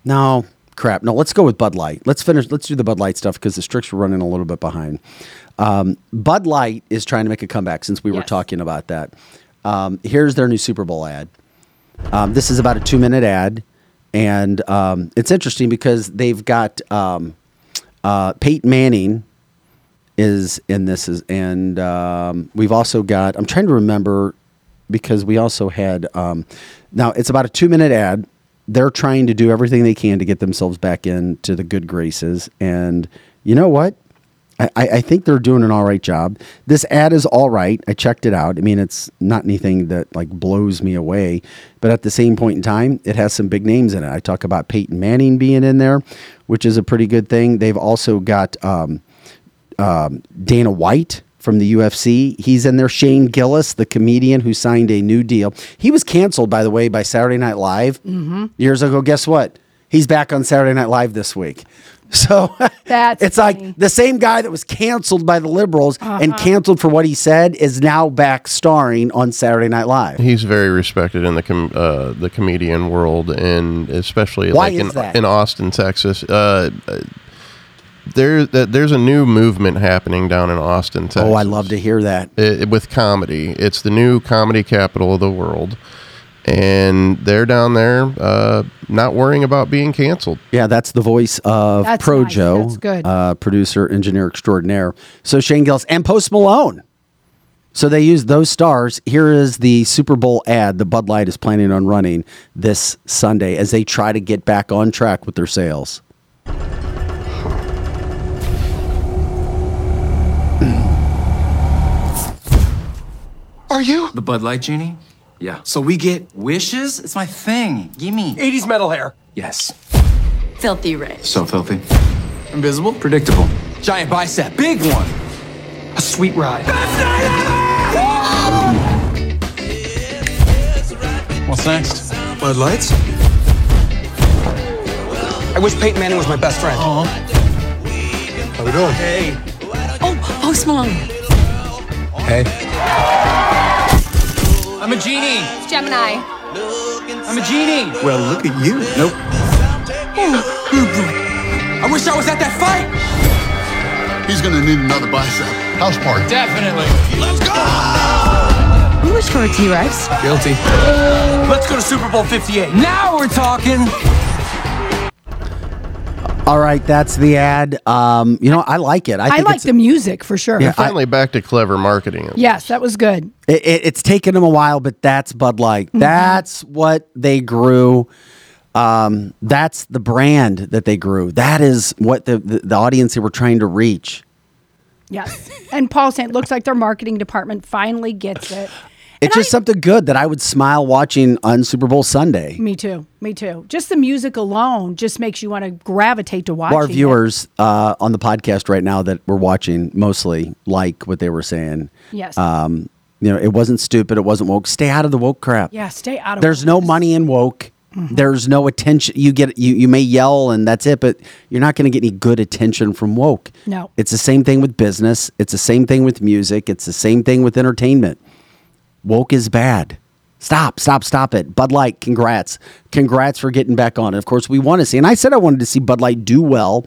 No, crap. No, let's go with Bud Light. Let's finish. Let's do the Bud Light stuff because the Stricks were running a little bit behind. Um, Bud Light is trying to make a comeback since we yes. were talking about that. Um, here's their new Super Bowl ad. Um, this is about a two-minute ad. And um, it's interesting because they've got um, uh, Peyton Manning is in this. Is, and um, we've also got, I'm trying to remember... because we also had, um, now it's about a two-minute ad. They're trying to do everything they can to get themselves back into the good graces. And you know what? I, I think they're doing an all right job. This ad is all right. I checked it out. I mean, it's not anything that like blows me away. But at the same point in time, it has some big names in it. I talk about Peyton Manning being in there, which is a pretty good thing. They've also got um, um, Dana White from the U F C. He's in there. Shane Gillis, the comedian who signed a new deal. He was canceled, by the way, by Saturday Night Live mm-hmm. years ago. Guess what? He's back on Saturday Night Live this week. So that's it's funny. Like the same guy that was canceled by the liberals uh-huh. and canceled for what he said is now back starring on Saturday Night Live. He's very respected in the com- uh, the comedian world, and especially Why like in, that? in Austin, Texas. Uh There, there's a new movement happening down in Austin, Texas. Oh, I love to hear that. It, with comedy. It's the new comedy capital of the world. And they're down there uh, not worrying about being canceled. Yeah, that's the voice of that's Pro nice. Joe, that's good. Uh, producer, engineer extraordinaire. So Shane Gillis and Post Malone. So they use those stars. Here is the Super Bowl ad the Bud Light is planning on running this Sunday as they try to get back on track with their sales. Are you? The Bud Light Genie? Yeah. So we get wishes? It's my thing. Gimme. eighties metal hair. Yes. Filthy rich. So filthy. Invisible. Predictable. Giant bicep. Big one. A sweet ride. Best night ever! What's next? Bud Lights? I wish Peyton Manning was my best friend. Uh-huh. How we doing? Hey. Oh, Post Malone. Hey. I'm a genie. It's Gemini. I'm a genie. Well, look at you. Nope. I wish I was at that fight. He's gonna need another bicep. House party. Definitely. Let's go. We wish for a T-Rex. Guilty. Let's go to Super Bowl fifty-eight. Now we're talking. All right, that's the ad. Um, you know, I like it. I, think I like the music for sure. Yeah, finally I, back to clever marketing. Yes, that was good. It, it, it's taken them a while, but that's Bud Light. Mm-hmm. That's what they grew. Um, that's the brand that they grew. That is what the, the, the audience they were trying to reach. Yes, and Paul's saying it looks like their marketing department finally gets it. It's and just I, something good that I would smile watching on Super Bowl Sunday. Me too. Me too. Just the music alone just makes you want to gravitate to watching. Our viewers uh, on the podcast right now that we're watching mostly like what they were saying. Yes. Um, you know, it wasn't stupid. It wasn't woke. Stay out of the woke crap. Yeah, stay out of There's woke. No money in woke. Mm-hmm. There's no attention. You get you, you may yell and that's it, but you're not going to get any good attention from woke. No. It's the same thing with business. It's the same thing with music. It's the same thing with entertainment. Woke is bad. Stop, stop, stop it. Bud Light, congrats. Congrats for getting back on. And of course, we want to see, and I said I wanted to see Bud Light do well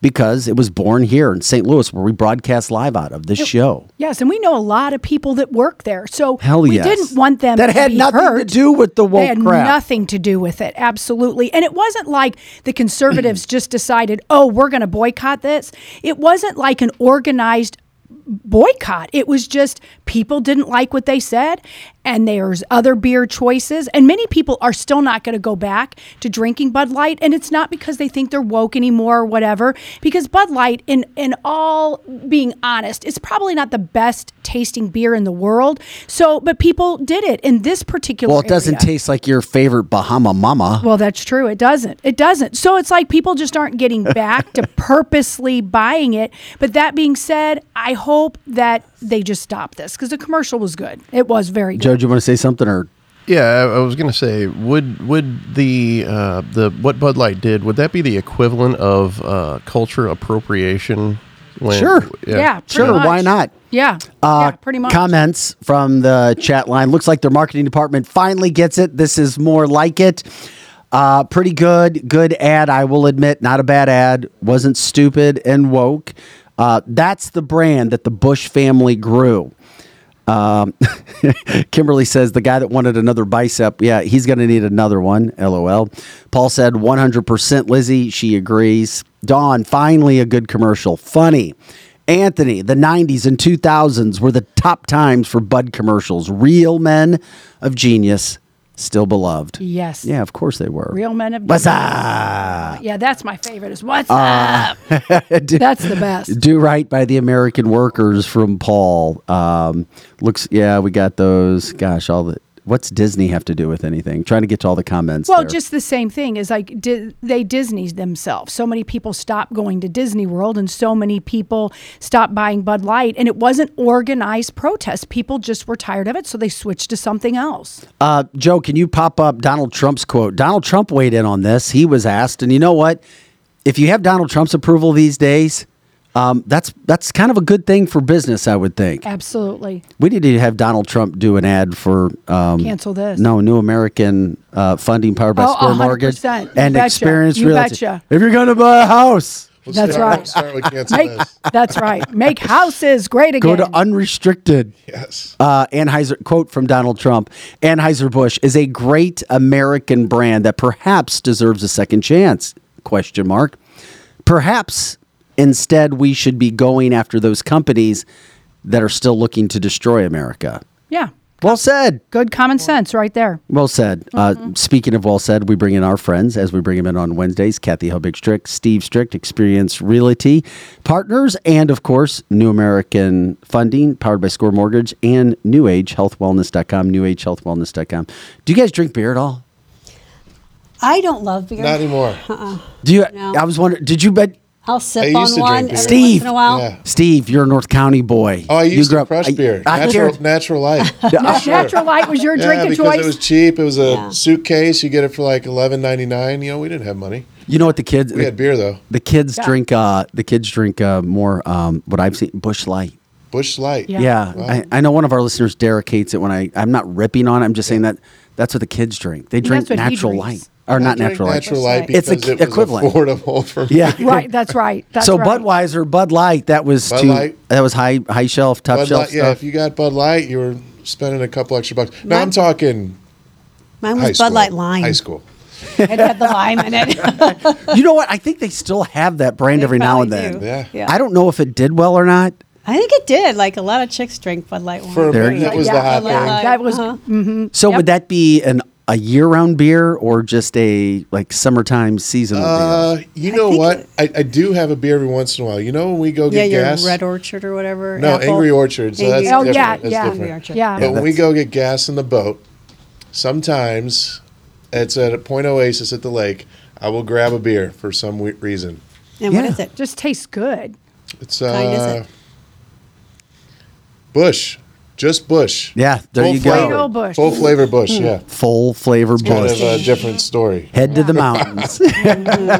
because it was born here in Saint Louis where we broadcast live out of this it, show. Yes, and we know a lot of people that work there. So Hell yes. we didn't want them that to had be nothing hurt. to do with the woke crap. They had crap. nothing to do with it, absolutely. And it wasn't like the conservatives just decided, oh, we're going to boycott this. It wasn't like an organized boycott. It was just people didn't like what they said, and there's other beer choices, and many people are still not going to go back to drinking Bud Light, and it's not because they think they're woke anymore or whatever, because Bud Light, in, in all being honest, is probably not the best tasting beer in the world. So, but people did it in this particular Well, it area. Doesn't taste like your favorite Bahama Mama. Well, that's true. It doesn't. It doesn't. So it's like people just aren't getting back to purposely buying it. But that being said, I hope that they just stop this, because the commercial was good. It was very good. Joe, do you want to say something? Or yeah, I, I was going to say, would would the uh, the what Bud Light did, would that be the equivalent of uh, culture appropriation? When, sure. Yeah, yeah sure. Much. Why not? Yeah. Uh, yeah, pretty much. Comments from the chat line. Looks like their marketing department finally gets it. This is more like it. Uh, pretty good. Good ad, I will admit. Not a bad ad. Wasn't stupid and woke. Uh, that's the brand that the Bush family grew. Um, Kimberly says the guy that wanted another bicep, yeah, he's going to need another one. LOL. Paul said one hundred percent Lizzie. She agrees. Dawn, finally a good commercial. Funny. Anthony, the nineties and two thousands were the top times for Bud commercials. Real men of genius. Still beloved. Yes. Yeah, of course they were. Real men of genius. What's up? Yeah, that's my favorite is what's uh, up? do, that's the best. Do right by the American workers from Paul. Um, looks, yeah, we got those. Gosh, all the, what's Disney have to do with anything? Trying to get to all the comments. Well, there. Just the same thing is like di- they Disney themselves. So many people stopped going to Disney World, and so many people stopped buying Bud Light. And it wasn't organized protest. People just were tired of it, so they switched to something else. Uh, Joe, can you pop up Donald Trump's quote? Donald Trump weighed in on this. He was asked, and you know what? If you have Donald Trump's approval these days, Um, that's that's kind of a good thing for business, I would think. Absolutely. We need to have Donald Trump do an ad for... Um, Cancel this. No, New American uh, Funding powered by oh, Square one hundred percent. Mortgage. You and betcha. Experience you Realty. Betcha. If you're going to buy a house... We'll that's start, right. We'll start with Cancel Make, this. That's right. Make houses great again. Go to Unrestricted. Yes. Uh, Anheuser, quote from Donald Trump, Anheuser-Busch is a great American brand that perhaps deserves a second chance, question mark. Perhaps... Instead, we should be going after those companies that are still looking to destroy America. Yeah. Well said. Good common sense right there. Well said. Mm-hmm. Uh, speaking of well said, we bring in our friends as we bring them in on Wednesdays. Kathy Helbig-Strick, Steve Strick, Experience Realty Partners, and, of course, New American Funding, powered by Score Mortgage, and New Age Health Wellness dot com, New Age Health Wellness dot com. Do you guys drink beer at all? I don't love beer. Not anymore. Uh-uh. Do you? No. I was wondering, did you bet... I'll sip on one every Steve, once in a while. Yeah. Steve, you're a North County boy. Oh, I used to crush beer. I, natural, I natural Light. Natural Light was your yeah, drink of choice? Because it was cheap. It was a yeah. suitcase. You get it for like eleven ninety-nine. You know, we didn't have money. You know what the kids... We the, had beer, though. The kids yeah. drink uh, The kids drink uh, more, um, what I've seen, Bush Light. Bush Light. Yeah. yeah. Wow. I, I know one of our listeners, Derek, hates it when I... I'm not ripping on it. I'm just yeah. saying that that's what the kids drink. They drink Natural Light. Or I not natural light. Natural light because it's a, it was equivalent. Affordable for me. Yeah, right. That's right. That's so right. Budweiser, Bud Light, that was Bud too, Light. That was high high shelf, top Bud shelf Light, stuff. Yeah, if you got Bud Light, you were spending a couple extra bucks. No, I'm talking. Mine was Bud Light Lime. High school. It had the lime in it. You know what? I think they still have that brand they every now and then. Yeah. yeah. I don't know if it did well or not. I think it did. Like a lot of chicks drink Bud Light. For there me, that was yeah, the hot thing. That was. Uh-huh. Mm-hmm. So yep. would that be an? A year-round beer or just a like summertime seasonal uh, beer? You know I what? I, I do have a beer every once in a while. You know when we go get yeah, gas? Yeah, Red Orchard or whatever. No, Apple. Angry Orchard. So Angry. That's oh, different. Yeah, that's yeah. Different. yeah. But when we go get gas in the boat, sometimes it's at a Point Oasis at the lake, I will grab a beer for some we- reason. And yeah. what is it? Just tastes good. It's uh, kind is it? Bush. Just Bush. Yeah, there Full you go. Bush. Full flavor Bush, yeah. Full flavor it's Bush. Kind of a different story. Head yeah. to the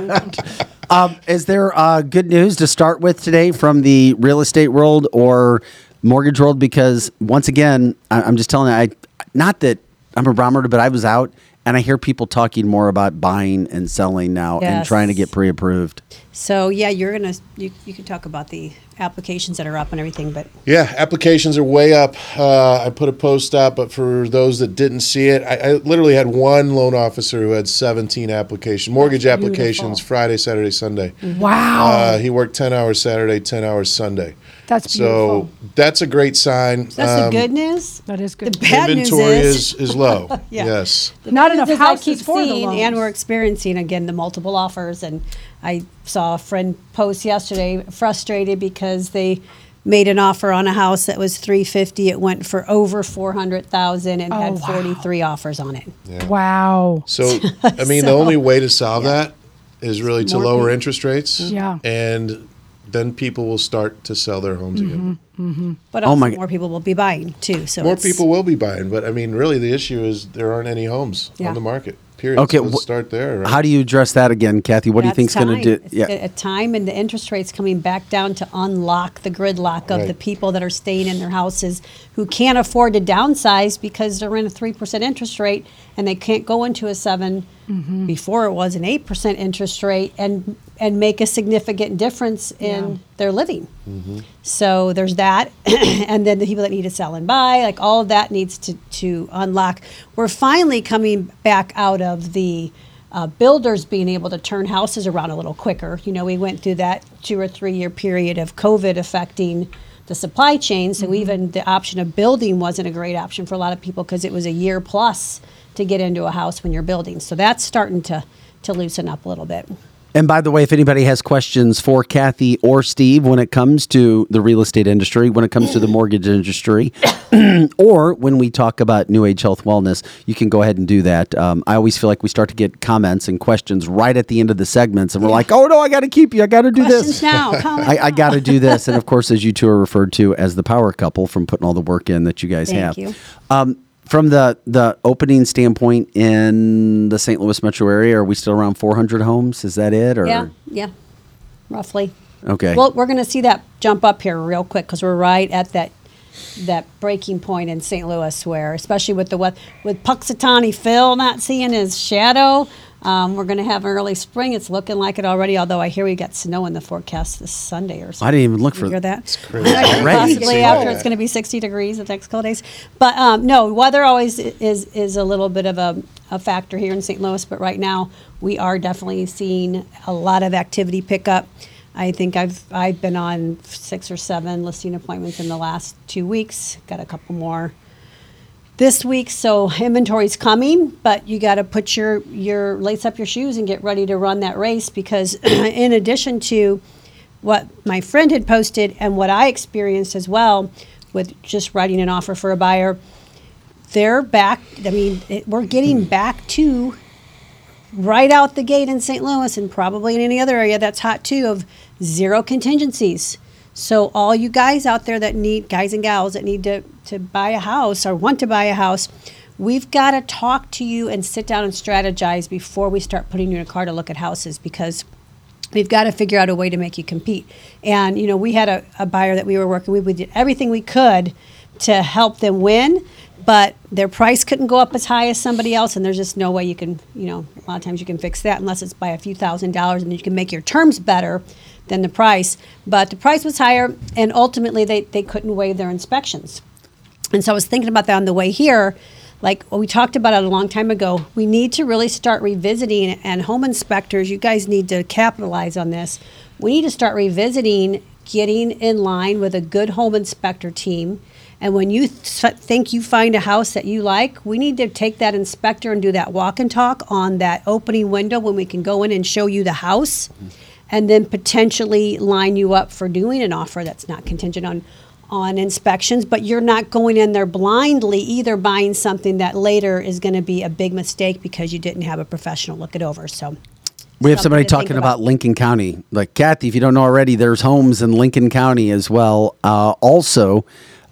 mountains. um, is there uh, good news to start with today from the real estate world or mortgage world? Because once again, I- I'm just telling you, I not that I'm a barometer, but I was out and I hear people talking more about buying and selling now yes. and trying to get pre-approved. So yeah, you're gonna you, you can talk about the applications that are up and everything, but yeah, applications are way up. Uh, I put a post out, but for those that didn't see it, I, I literally had one loan officer who had seventeen applications, mortgage That's applications, beautiful. Friday, Saturday, Sunday. Wow. Uh, he worked ten hours Saturday, ten hours Sunday. That's beautiful. So that's a great sign. So that's um, the good news. That is good. The bad inventory news is, is, is low. Yeah. Yes. The Not enough houses for the loans. And we're experiencing, again, the multiple offers. And I saw a friend post yesterday frustrated because they made an offer on a house that was three fifty. It went for over four hundred thousand dollars and oh, had forty-three wow. offers on it. Yeah. Wow. So, I mean, so, the only way to solve yeah. that is really to lower people. interest rates. Yeah. And then people will start to sell their homes mm-hmm, again. Mm-hmm. But also oh my more people will be buying, too. So More people will be buying. But, I mean, really the issue is there aren't any homes yeah. on the market, period. Okay, so let's wh- start there. Right? How do you address that again, Kathy? What That's do you think's going to do? Yeah. A time and the interest rates coming back down to unlock the gridlock of right. the people that are staying in their houses who can't afford to downsize because they're in a three percent interest rate and they can't go into a seven mm-hmm. before it was an eight percent interest rate and and make a significant difference in yeah. their living. Mm-hmm. So there's that. And then the people that need to sell and buy, like all of that needs to, to unlock. We're finally coming back out of the uh, builders being able to turn houses around a little quicker. You know, we went through that two or three year period of COVID affecting the supply chain. So mm-hmm. even the option of building wasn't a great option for a lot of people because it was a year plus to get into a house when you're building. So that's starting to, to loosen up a little bit. And by the way, if anybody has questions for Kathy or Steve when it comes to the real estate industry, when it comes to the mortgage industry, or when we talk about New Age Health Wellness, you can go ahead and do that. Um, I always feel like we start to get comments and questions right at the end of the segments, and we're like, oh, no, I got to keep you. I got to do questions this. Now. I, I got to do this. And, of course, as you two are referred to as the power couple from putting all the work in that you guys Thank have. Thank you. Um, From the, the opening standpoint in the Saint Louis metro area, are we still around four hundred homes? Is that it? Or? Yeah, yeah, roughly. Okay. Well, we're going to see that jump up here real quick because we're right at that that breaking point in Saint Louis where, especially with the with, with Puxatawny Phil not seeing his shadow, um, we're going to have an early spring. It's looking like it already, although I hear we got snow in the forecast this Sunday or something. I didn't even look Did for you hear that. It's crazy. Possibly after it's going to be sixty degrees the next couple days. But um, no, weather always is is a little bit of a, a factor here in Saint Louis, but right now we are definitely seeing a lot of activity pick up. I think I've I've been on six or seven listing appointments in the last two weeks. Got a couple more this week, so inventory's coming. But you got to put your your lace up your shoes and get ready to run that race because, in addition to what my friend had posted and what I experienced as well with just writing an offer for a buyer, they're back. I mean, it, we're getting back to. Right out the gate in Saint Louis and probably in any other area that's hot too of zero contingencies. So all you guys out there that need, guys and gals that need to, to buy a house or want to buy a house, we've got to talk to you and sit down and strategize before we start putting you in a car to look at houses because we've got to figure out a way to make you compete. And, you know, we had a, a buyer that we were working with. We did everything we could to help them win, but their price couldn't go up as high as somebody else, and there's just no way you can, you know, a lot of times you can fix that unless it's by a few thousand dollars, and you can make your terms better than the price. But the price was higher, and ultimately they, they couldn't waive their inspections. And so I was thinking about that on the way here. Like well, we talked about it a long time ago, we need to really start revisiting, and home inspectors, you guys need to capitalize on this. We need to start revisiting getting in line with a good home inspector team. And when you th- think you find a house that you like, we need to take that inspector and do that walk and talk on that opening window when we can go in and show you the house and then potentially line you up for doing an offer that's not contingent on, on inspections. But you're not going in there blindly either buying something that later is going to be a big mistake because you didn't have a professional look it over. So. We have somebody talking about. about Lincoln County. Like, Kathy, if you don't know already, there's homes in Lincoln County as well. Uh, also,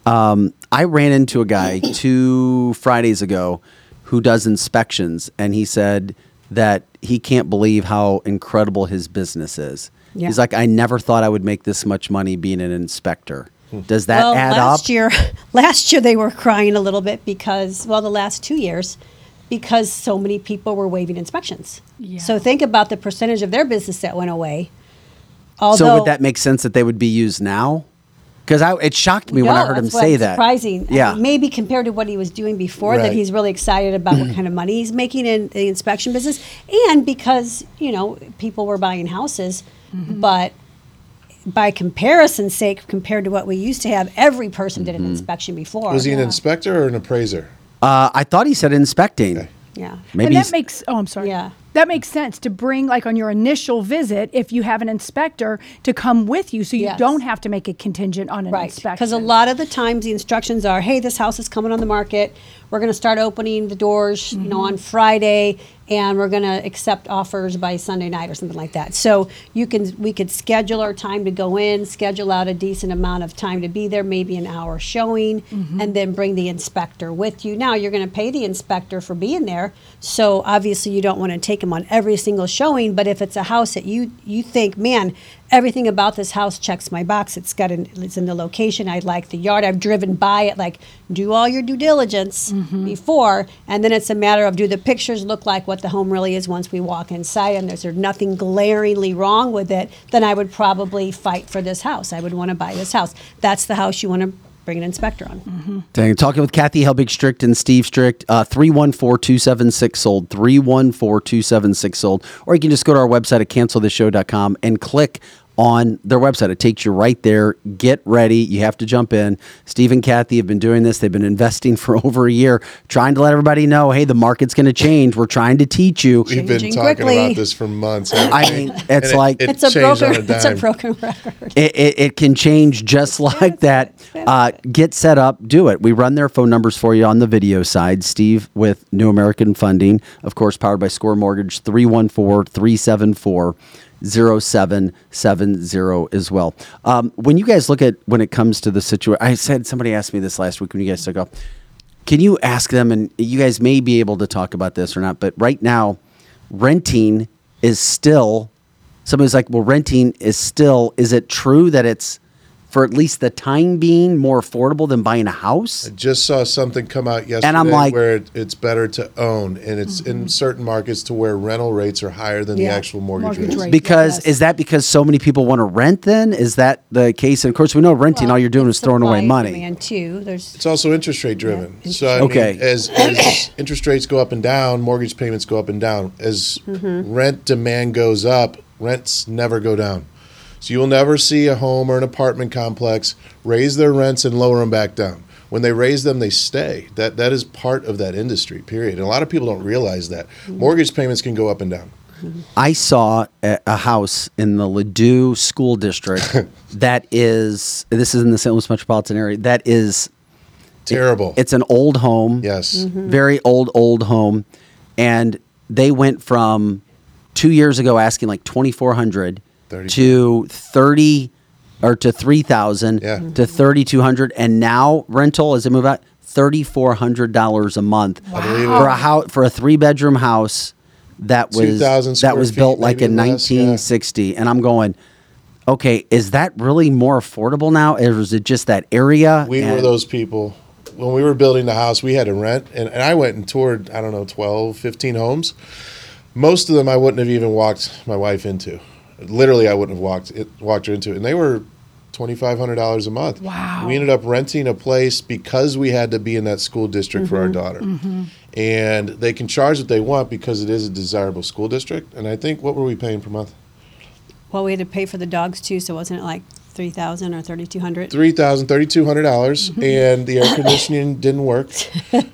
um, I ran into a guy two Fridays ago who does inspections, and he said that he can't believe how incredible his business is. Yeah. He's like, I never thought I would make this much money being an inspector. Does that well, add last up? Year, last year they were crying a little bit because, well, the last two years, because so many people were waiving inspections. Yeah. So think about the percentage of their business that went away. Although, so would that make sense that they would be used now? Because it shocked me no, when I heard him say that. Surprising. Yeah. I mean, maybe compared to what he was doing before, right. that he's really excited about what kind of money he's making in the inspection business. And because, you know, people were buying houses, mm-hmm. but by comparison's sake, compared to what we used to have, every person did an mm-hmm. inspection before. Was he an yeah. inspector or an appraiser? Uh, I thought he said inspecting. Okay. Yeah. Maybe. And that makes, oh, I'm sorry. Yeah. That makes sense to bring, like, on your initial visit, if you have an inspector, to come with you so you yes. don't have to make it contingent on an right. inspection. Because a lot of the times the instructions are, hey, this house is coming on the market. We're going to start opening the doors, mm-hmm. you know, on Friday, and we're going to accept offers by Sunday night or something like that. So you can, we could schedule our time to go in, schedule out a decent amount of time to be there, maybe an hour showing, mm-hmm. and then bring the inspector with you. Now, you're going to pay the inspector for being there, so obviously you don't want to take on every single showing, but if it's a house that you you think, man, everything about this house checks my box, it's got an, it's in the location, I like the yard, I've driven by it, like, do all your due diligence mm-hmm. before, and then it's a matter of, do the pictures look like what the home really is once we walk inside, and there's, there's nothing glaringly wrong with it, then I would probably fight for this house. I would want to buy this house. That's the house you want to bring an inspector on. Mm-hmm. Dang, talking with Kathy Helbig-Strick and Steve Strick, uh, three one four, two seven six, S O L D, three one four, two seven six, S O L D. Or you can just go to our website at cancel this show dot com and click on their website. It takes you right there. Get ready. You have to jump in. Steve and Kathy have been doing this. They've been investing for over a year, trying to let everybody know, hey, the market's going to change. We're trying to teach you. We've been talking quickly. about this for months. I mean, it's it, like, it, it it's, a broken, a it's a broken record. It, it, it can change just like that. Uh, get set up. Do it. We run their phone numbers for you on the video side. Steve with New American Funding, of course, powered by Score Mortgage, three one four, three seven four, zero seven seven zero as well. Um, when you guys look at, when it comes to the situation, I said, somebody asked me this last week when you guys took off, can you ask them, and you guys may be able to talk about this or not, but right now, renting is still, somebody's like, well, renting is still, is it true that it's, for at least the time being, more affordable than buying a house? I just saw something come out yesterday, and I'm like, where it, it's better to own, and it's mm-hmm. in certain markets to where rental rates are higher than yeah. the actual mortgage, mortgage rates. Rate. Because yes. is that because so many people want to rent then? Is that the case? And of course, we know renting, well, all you're doing is throwing away money. And too, there's it's also interest rate driven. Yeah. So I okay. mean, as, as interest rates go up and down, mortgage payments go up and down. As mm-hmm. rent demand goes up, rents never go down. So you'll never see a home or an apartment complex raise their rents and lower them back down. When they raise them, they stay. That that is part of that industry, period. And a lot of people don't realize that. Mortgage payments can go up and down. I saw a house in the Ladue School District that is, this is in the Saint Louis metropolitan area, that is terrible. It, it's an old home. Yes. Mm-hmm. Very old, old home. And they went from two years ago asking like twenty-four hundred dollars to thirty or to three thousand yeah. to thirty two hundred, and now rental as they move out thirty four hundred dollars a month wow. for a house, for a three bedroom house that was that was built like in nineteen sixty. Yeah. And I'm going, okay, is that really more affordable now, or is it just that area? We and- were those people. When we were building the house, we had to rent, and, and I went and toured, I don't know, twelve, fifteen homes. Most of them I wouldn't have even walked my wife into. Literally, I wouldn't have walked it, walked her into it. And they were twenty-five hundred dollars a month. Wow. We ended up renting a place because we had to be in that school district mm-hmm. for our daughter. Mm-hmm. And they can charge what they want because it is a desirable school district. And I think, what were we paying per month? Well, we had to pay for the dogs, too. So wasn't it like three thousand dollars or thirty-two hundred dollars? three thousand dollars, thirty-two hundred dollars. Mm-hmm. And the air conditioning didn't work.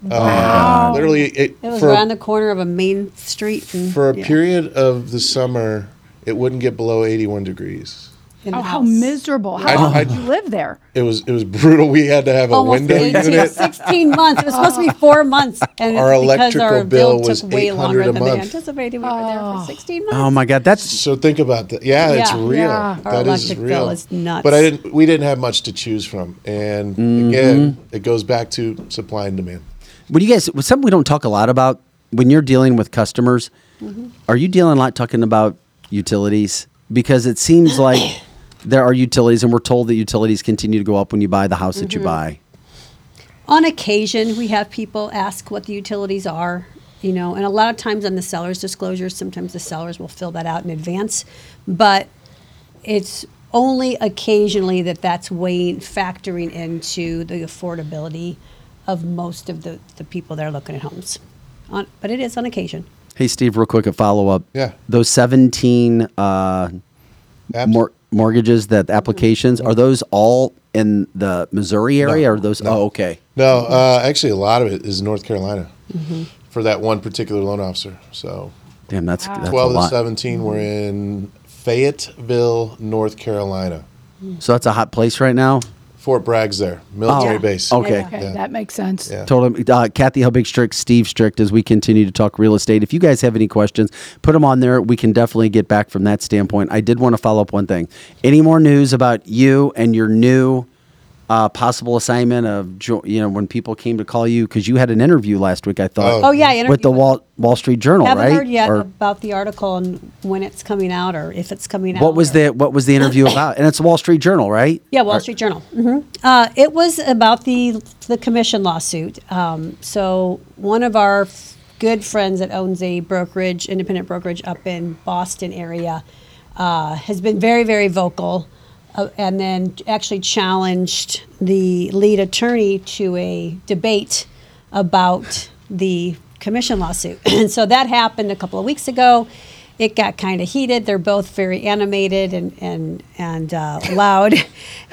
Wow. Uh, literally, it, it was around a, the corner of a main street. And, for a yeah. period of the summer, it wouldn't get below eighty-one degrees. In oh, how miserable! How I, did you I, live there? It was it was brutal. We had to have a almost window eighteen, unit. Sixteen months. It was supposed to be four months. And our electrical our bill, bill was eight hundred a month. Than they anticipated. We were there for sixteen months. Oh my God! That's so. Think about that. Yeah, yeah. It's real. Yeah. That our is real. Bill is nuts. But I didn't. We didn't have much to choose from. And mm-hmm. again, it goes back to supply and demand. What do you guys? Something we don't talk a lot about when you're dealing with customers. Mm-hmm. Are you dealing a lot talking about utilities? Because it seems like there are utilities, and we're told that utilities continue to go up when you buy the house mm-hmm. that you buy. On occasion, we have people ask what the utilities are, you know, and a lot of times on the seller's disclosures, sometimes the sellers will fill that out in advance, but it's only occasionally that that's weighing, factoring into the affordability of most of the, the people that are looking at homes. On, but it is on occasion. Hey, Steve, real quick, a follow-up. Yeah. Those seventeen uh, apps? More mortgages, that applications, are those all in the Missouri area? No, or are those? No. Oh, okay. No, uh, actually, a lot of it is North Carolina mm-hmm. for that one particular loan officer. So, damn, that's, wow. that's twelve a lot. To seventeen. We're in Fayetteville, North Carolina. So that's a hot place right now. Fort Bragg's there, military oh, yeah. base. Okay, yeah, okay. Yeah. That makes sense. Yeah. Totally. Uh, Kathy Helbig-Strick, Steve Strick, as we continue to talk real estate. If you guys have any questions, put them on there. We can definitely get back from that standpoint. I did want to follow up one thing. Any more news about you and your new uh, possible assignment of, you know, when people came to call you, because you had an interview last week, I thought. Oh, oh yeah. With the Wall, Wall Street Journal, haven't right? Haven't heard yet or, about the article and when it's coming out or if it's coming out. What was the What was the interview about? And it's Wall Street Journal, right? Yeah, Wall or, Street Journal. Mm-hmm. Uh, it was about the the commission lawsuit. Um, so one of our f- good friends that owns a brokerage, independent brokerage up in Boston area, uh, has been very, very vocal, uh, and then actually challenged the lead attorney to a debate about the commission lawsuit. And so that happened a couple of weeks ago. It got kind of heated. They're both very animated and and and uh, loud,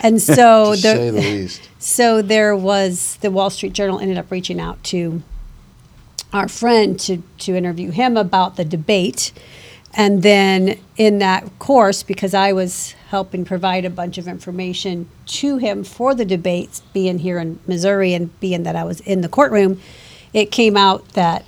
and so to the, say the least. So there was the Wall Street Journal ended up reaching out to our friend to to interview him about the debate, and then in that course, because I was helping provide a bunch of information to him for the debates, being here in Missouri and being that I was in the courtroom. It came out that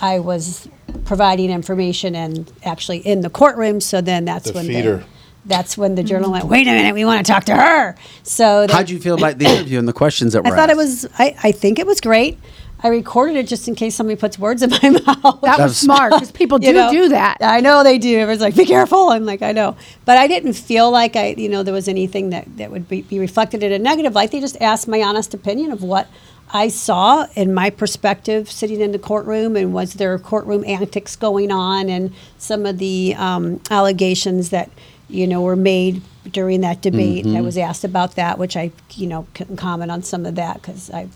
I was providing information and actually in the courtroom. So then that's the when the, that's when the journal went, wait a minute, we want to talk to her. So how'd you feel about the interview and the questions that were I thought asked? It was, I, I think it was great. I recorded it just in case somebody puts words in my mouth. That was smart, because people do you know, do that. I know they do. Everyone's like, be careful. I'm like, I know. But I didn't feel like I, you know, there was anything that, that would be, be reflected in a negative light. They just asked my honest opinion of what I saw in my perspective sitting in the courtroom, and was there courtroom antics going on, and some of the um, allegations that, you know, were made during that debate. Mm-hmm. I was asked about that, which I, you know, couldn't comment on some of that because I,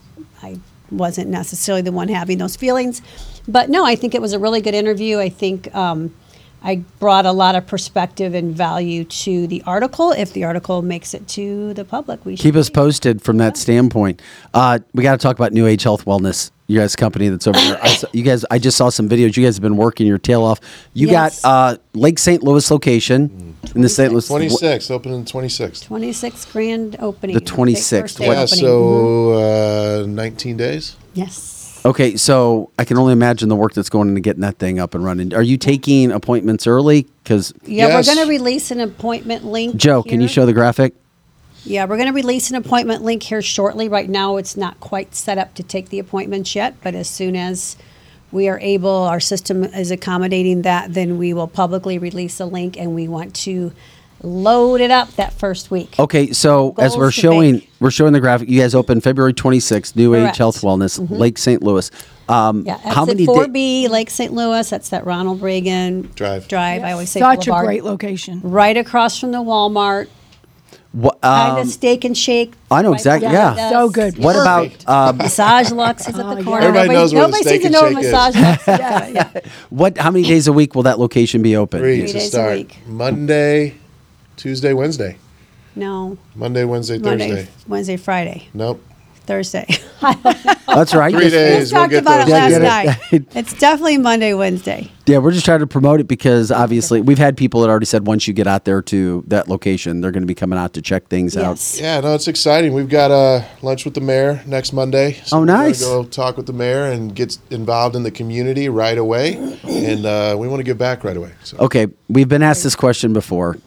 I wasn't necessarily the one having those feelings. But no, I think it was a really good interview. I think um, I brought a lot of perspective and value to the article. If the article makes it to the public, we should keep us posted from that yeah. standpoint. Uh, we got to talk about New Age Health Wellness, you guys' company that's over there. I saw, you guys, I just saw some videos. You guys have been working your tail off. You yes. got uh, Lake Saint Louis location mm. in the Saint Louis. twenty-six opening twenty-six. twenty-six grand opening. The twenty-sixth. Yeah, opening. So uh, nineteen days. Yes. Okay, so I can only imagine the work that's going into getting that thing up and running. Are you taking appointments early? Because yeah, yes. we're going to release an appointment link. Joe, here. Can you show the graphic? Yeah, we're going to release an appointment link here shortly. Right now, it's not quite set up to take the appointments yet, but as soon as we are able, our system is accommodating that, then we will publicly release a link, and we want to load it up that first week. Okay, so Goals as we're showing make. we're showing the graphic, you guys open February twenty-sixth, New Correct. Age Health Wellness, mm-hmm. Lake Saint Louis. Um yeah, how many four B da- Lake Saint Louis, that's that Ronald Reagan Drive. Drive, yes. I always say Such Boulevard. A great location. Right across from the Walmart. What um, kind of steak and shake. I know right exactly. Yeah, yeah. So good. What Perfect. About um, Massage Lux is at the corner. Everybody, everybody knows where nobody the steak seems and to know shake Massage is. Lux. Yeah, yeah. What how many days a week will that location be open? Three, Three to days start. A week. Monday, Tuesday, Wednesday. No. Monday, Wednesday, Monday, Thursday. Wednesday, Friday. Nope. Thursday. That's right. Three days. We we'll talked get about it last yeah, night. It. It's definitely Monday, Wednesday. Yeah, we're just trying to promote it because obviously we've had people that already said once you get out there to that location, they're going to be coming out to check things yes. out. Yeah, no, it's exciting. We've got uh, lunch with the mayor next Monday. So oh, nice. We're going to go talk with the mayor and get involved in the community right away. And uh, we want to give back right away. So. Okay, we've been asked this question before.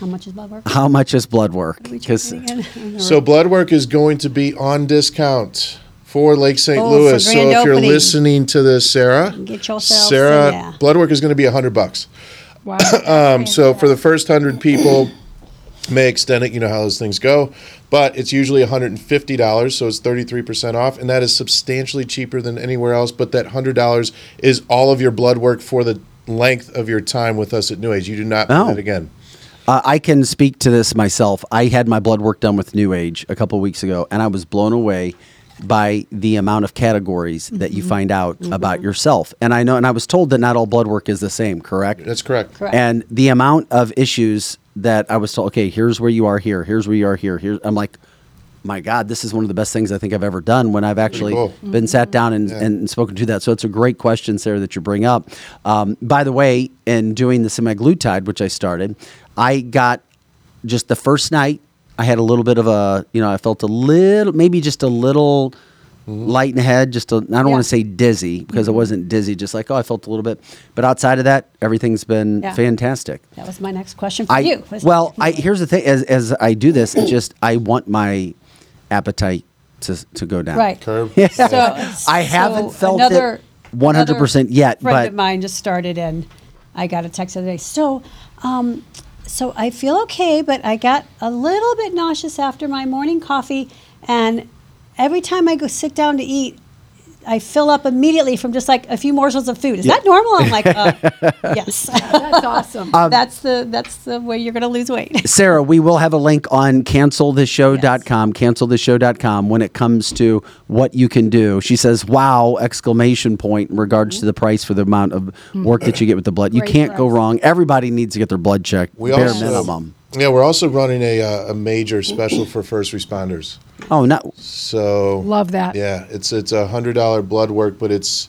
How much is blood work? How much is blood work? So blood work is going to be on discount for Lake Saint oh, Louis. So if opening. You're listening to this, Sarah, get yourself Sarah, yeah. blood work is going to be a hundred bucks. Wow. um, so for the first hundred people, may extend it. You know how those things go, but it's usually one hundred fifty dollars. So it's thirty-three percent off, and that is substantially cheaper than anywhere else. But that hundred dollars is all of your blood work for the length of your time with us at New Age. You do not oh. pay that again. Uh, I can speak to this myself. I had my blood work done with New Age a couple of weeks ago, and I was blown away by the amount of categories mm-hmm. that you find out mm-hmm. about yourself. And I know, and I was told that not all blood work is the same, correct? That's correct. correct. And the amount of issues that I was told, okay, here's where you are here. Here's where you are here. Here, I'm like, my God, this is one of the best things I think I've ever done when I've actually cool. been mm-hmm. sat down and, yeah. and spoken to that. So it's a great question, Sarah, that you bring up. Um, by the way, in doing the semaglutide, which I started, I got just the first night, I had a little bit of a, you know, I felt a little, maybe just a little mm-hmm. light in the head, just a, I don't yeah. want to say dizzy because mm-hmm. I wasn't dizzy, just like, oh, I felt a little bit. But outside of that, everything's been yeah. fantastic. That was my next question for I, you. Well, I, here's the thing. As, as I do this, it's just, I want my appetite to to go down. Right. Curve. Yeah. So, I haven't so felt another, it one hundred percent yet. Friend but of mine just started, and I got a text the other day. So, um, so I feel okay, but I got a little bit nauseous after my morning coffee, and every time I go sit down to eat, I fill up immediately from just like a few morsels of food. Is yeah. that normal? I'm like, uh, yes. That's awesome. Um, that's the that's the way you're going to lose weight. Sarah, we will have a link on cancel this show dot com, yes. cancel this show dot com, when it comes to what you can do. She says, wow, exclamation point in regards mm-hmm. to the price for the amount of work that you get with the blood. You Great can't price. go wrong. Everybody needs to get their blood checked, we bare also, minimum. Yeah, we're also running a, uh, a major special for first responders. Oh no! So love that. Yeah, it's it's a hundred dollar blood work, but it's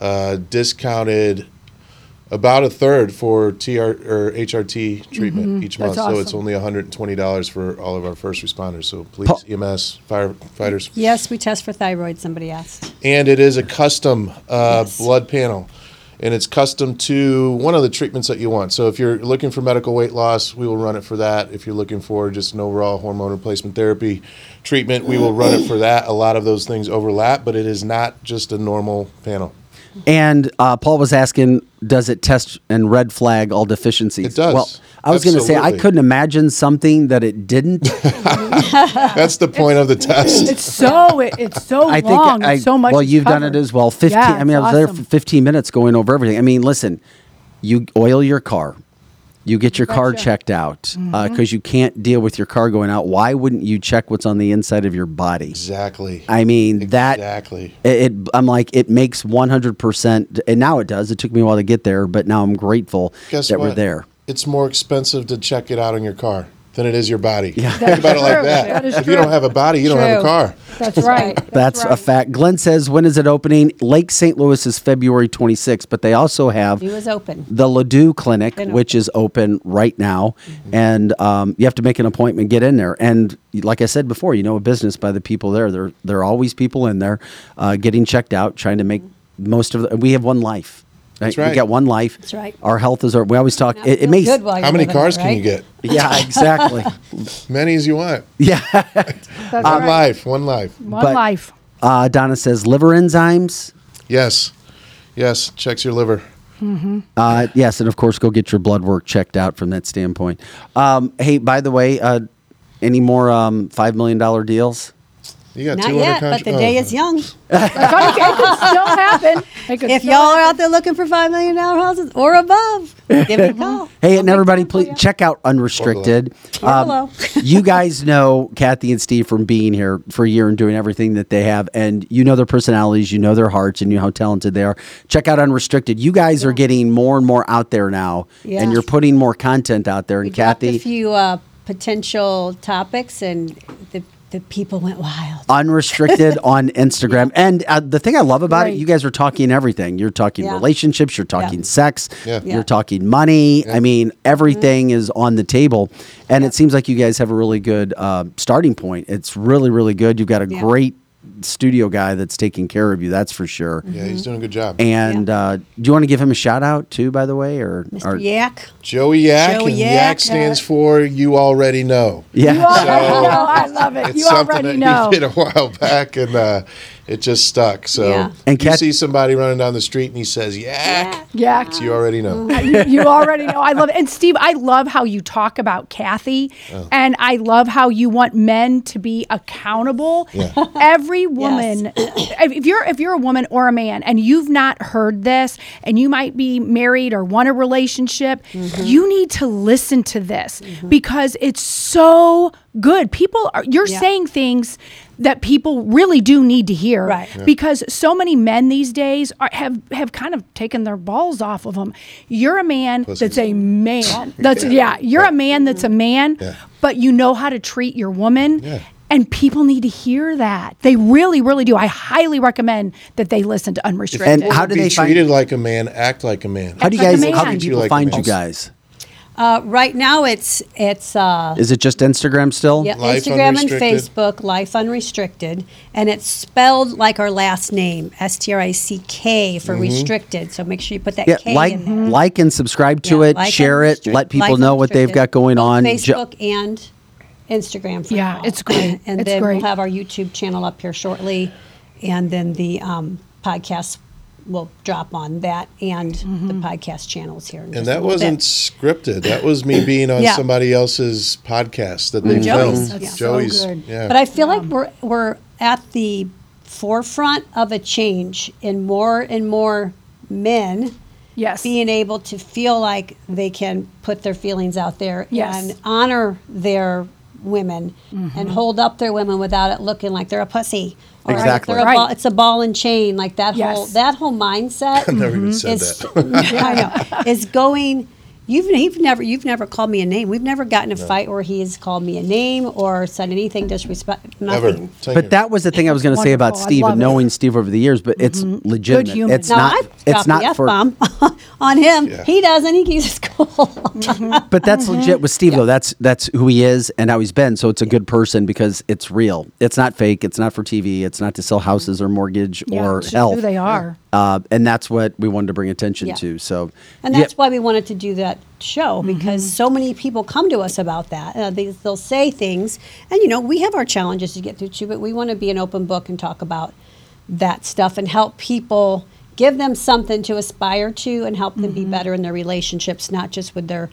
uh, discounted about a third for T R or H R T treatment mm-hmm. each month. That's awesome. So it's only one hundred and twenty dollars for all of our first responders. So police, oh. E M S, firefighters. Yes, we test for thyroid. Somebody asked. And it is a custom uh, yes. blood panel. And it's custom to one of the treatments that you want. So if you're looking for medical weight loss, we will run it for that. If you're looking for just an overall hormone replacement therapy treatment, we will run it for that. A lot of those things overlap, but it is not just a normal panel. And uh, Paul was asking, does it test and red flag all deficiencies? It does. Well, I was going to say, I couldn't imagine something that it didn't. That's the point it's, of the test. It's so it, it's so I think long. I, it's so much. Well, you've covered. done it as well. Fifteen. Yeah, I mean, I was awesome. there for fifteen minutes going over everything. I mean, listen, you oil your car. You get your car gotcha. checked out because mm-hmm. uh, you can't deal with your car going out. Why wouldn't you check what's on the inside of your body? Exactly. I mean, that. Exactly. It, it, I'm like, it makes one hundred percent. And now it does. It took me a while to get there, but now I'm grateful Guess that what? we're there. It's more expensive to check it out on your car than it is your body. Yeah. Think about true. it like that. that if true. you don't have a body, you true. don't have a car. That's right. That's, That's right. a fact. Glenn says, when is it opening? Lake Saint Louis is February twenty-sixth, but they also have open. the Ledoux Clinic, which is open right now. Mm-hmm. And um, you have to make an appointment, get in there. And like I said before, you know, a business by the people there. There, there are always people in there uh, getting checked out, trying to make most of the, we have one life. That's right. We got one life. That's right. Our health is our. We always talk. It, it makes. How many cars there, right? can you get? Yeah, exactly. Many as you want. Yeah. That's um, right. One life. One life. One but, life. Uh, Donna says liver enzymes. Yes. Yes. Checks your liver. Mm-hmm. Uh, yes, and of course, go get your blood work checked out from that standpoint. Um, hey, by the way, uh, any more um, five million dollar deals? You got Not yet, contra- but the oh. day is young. It could still happen. Could if still y'all happen. are out there looking for five million dollars houses or above, give me a call. Hey, I'll and everybody, please check out Unrestricted. Um, you guys know Kathy and Steve from being here for a year and doing everything that they have, and you know their personalities, you know their hearts, and you know how talented they are. Check out Unrestricted. You guys yeah. are getting more and more out there now, yeah. and you're putting more content out there. And we Kathy, a few uh, potential topics and the. The people went wild. Unrestricted on Instagram. Yeah. And uh, the thing I love about Great. it, you guys are talking everything. You're talking yeah. relationships. You're talking yeah. sex. Yeah. You're yeah. talking money. Yeah. I mean, everything mm-hmm. is on the table. And yeah. it seems like you guys have a really good uh, starting point. It's really, really good. You've got a yeah. great studio guy that's taking care of you. That's for sure. Yeah, he's doing a good job. And yeah. uh, do you want to give him a shout out too, by the way, or Mister Or Yak? Joey Yak. Joey and Yak, Yak stands for you already know. Yeah, you already so know. I love it. It's you something already that know. He did a while back, and uh, it just stuck. So yeah. and Kat- you see somebody running down the street, and he says Yak. Yak. It's you already know. you, you already know. I love it. And Steve, I love how you talk about Kathy, oh. and I love how you want men to be accountable. Yeah. Every Every woman, yes. if you're if you're a woman or a man and you've not heard this, and you might be married or want a relationship, mm-hmm. you need to listen to this mm-hmm. because it's so good. People are, you're yeah. saying things that people really do need to hear, right. yeah. because so many men these days are, have, have kind of taken their balls off of them. You're a man Pussies. that's a man. That's yeah. yeah you're yeah. a man that's a man, yeah. but you know how to treat your woman. Yeah. And people need to hear that. They really, really do. I highly recommend that they listen to Unrestricted. And how do they be treated like a man? Act like a man. How do you guys? How do people find you guys? Uh, right now, it's it's. Uh, Is it just Instagram still? Yeah, Instagram and Facebook. Life Unrestricted, and it's spelled like our last name, S T R I C K for mm-hmm. restricted. So make sure you put that yeah, K like, in there. Like and subscribe to yeah, it. Like share it. Let people know what they've got going Both on. Facebook jo- and. Instagram for yeah now. It's great. And it's then great. We'll have our YouTube channel up here shortly, and then the um podcast will drop on that, and mm-hmm. the podcast channels here, and that wasn't bit. scripted. That was me being on yeah. somebody else's podcast that they Joey's. filmed. That's Joey's so good. Yeah. But I feel like we're we're at the forefront of a change in more and more men Yes. being able to feel like they can put their feelings out there yes. and honor their women mm-hmm. and hold up their women without it looking like they're a pussy. Or exactly. Like right. a ball, it's a ball and chain. Like that yes. whole that whole mindset. I never even said is, that. I know. Is going. You've, you've never you've never called me a name. We've never gotten a no. fight where he has called me a name or said anything disrespect. Nothing. Ever. But that was the thing I was going to say about Steve and knowing it. Steve over the years. But it's mm-hmm. legitimate. It's no, not. I've it's not F bomb on him. Yeah. He doesn't. He keeps his cool. mm-hmm. But that's mm-hmm. legit with Steve yeah. though. That's that's who he is and how he's been. So it's a yeah. good person because it's real. It's not fake. It's not for T V. It's not to sell houses mm-hmm. or mortgage yeah, or health. Who they are. Uh, and that's what we wanted to bring attention yeah. to. So and that's yeah. why we wanted to do that. show because mm-hmm. so many people come to us about that. Uh, they, they'll say things, and you know we have our challenges to get through too, but we want to be an open book and talk about that stuff and help people, give them something to aspire to, and help them mm-hmm. be better in their relationships, not just with their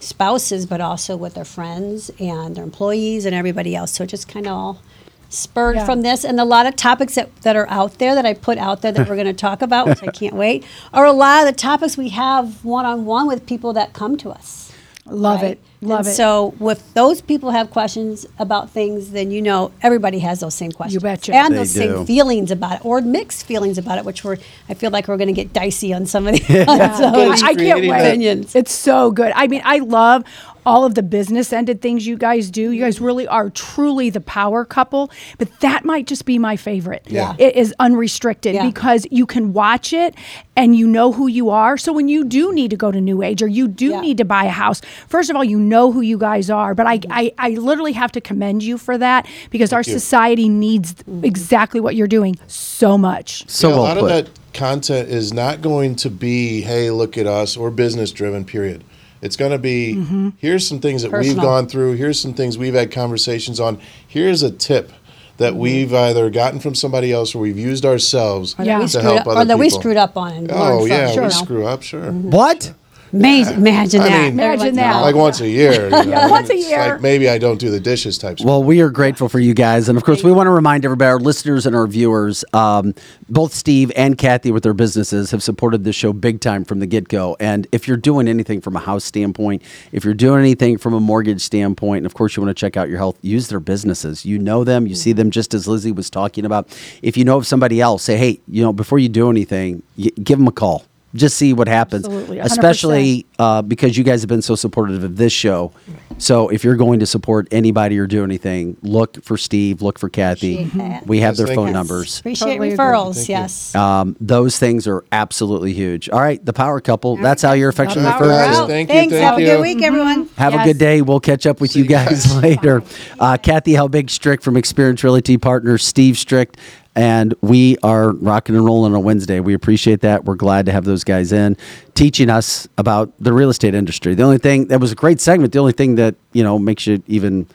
spouses but also with their friends and their employees and everybody else. So it just kind of all spurred yeah. from this, and a lot of topics that, that are out there that I put out there that we're going to talk about, which I can't wait, are a lot of the topics we have one-on-one with people that come to us. Love right? it. Love and it. So if those people have questions about things, then you know everybody has those same questions. You betcha. And they those do. same feelings about it, or mixed feelings about it, which we're, I feel like we're going to get dicey on some of the yeah. opinions. I can't wait. It's so good. I mean, I love all of the business-ended things you guys do. You guys really are truly the power couple, but that might just be my favorite. Yeah. It is Unrestricted yeah. because you can watch it and you know who you are. So when you do need to go to New Age or you do yeah. need to buy a house, first of all, you know who you guys are. But I, I, I literally have to commend you for that because Thank our you. society needs exactly what you're doing so much. So yeah, well a lot put. of that content is not going to be, hey, look at us, or business-driven, period. It's going to be, mm-hmm. here's some things that Personal. we've gone through. Here's some things we've had conversations on. Here's a tip that mm-hmm. we've either gotten from somebody else or we've used ourselves yeah. to help up, other people. Or that people. we screwed up on. And oh, yeah, sure. we screw up, sure. Mm-hmm. What? Yeah. Imagine that. I mean, Imagine that. Like once a year. You know? yeah, once a year. Like maybe I don't do the dishes type stuff. Well, we are grateful for you guys. And of course, we want to remind everybody, our listeners and our viewers, um, both Steve and Kathy with their businesses have supported this show big time from the get-go. And if you're doing anything from a house standpoint, if you're doing anything from a mortgage standpoint, and of course you want to check out your health, use their businesses. You know them. You see them just as Lizzie was talking about. If you know of somebody else, say, hey, you know, before you do anything, you, give them a call. Just see what happens, especially uh, because you guys have been so supportive of this show. So if you're going to support anybody or do anything, look for Steve, look for Kathy. We have yes, their phone yes. numbers. Appreciate totally referrals, yes. Um, those things are absolutely huge. All right, the power couple. Right. That's how you're affecting the first. Thank you. Thanks. Thank have you. a good week, everyone. Mm-hmm. Have yes. a good day. We'll catch up with See you guys, guys. later. Uh, Kathy Helbig-Strick from Experience Realty Partners, Steve Strick. And we are rocking and rolling on a Wednesday. We appreciate that. We're glad to have those guys in teaching us about the real estate industry. The only thing that was a great segment, the only thing that, you know, makes you even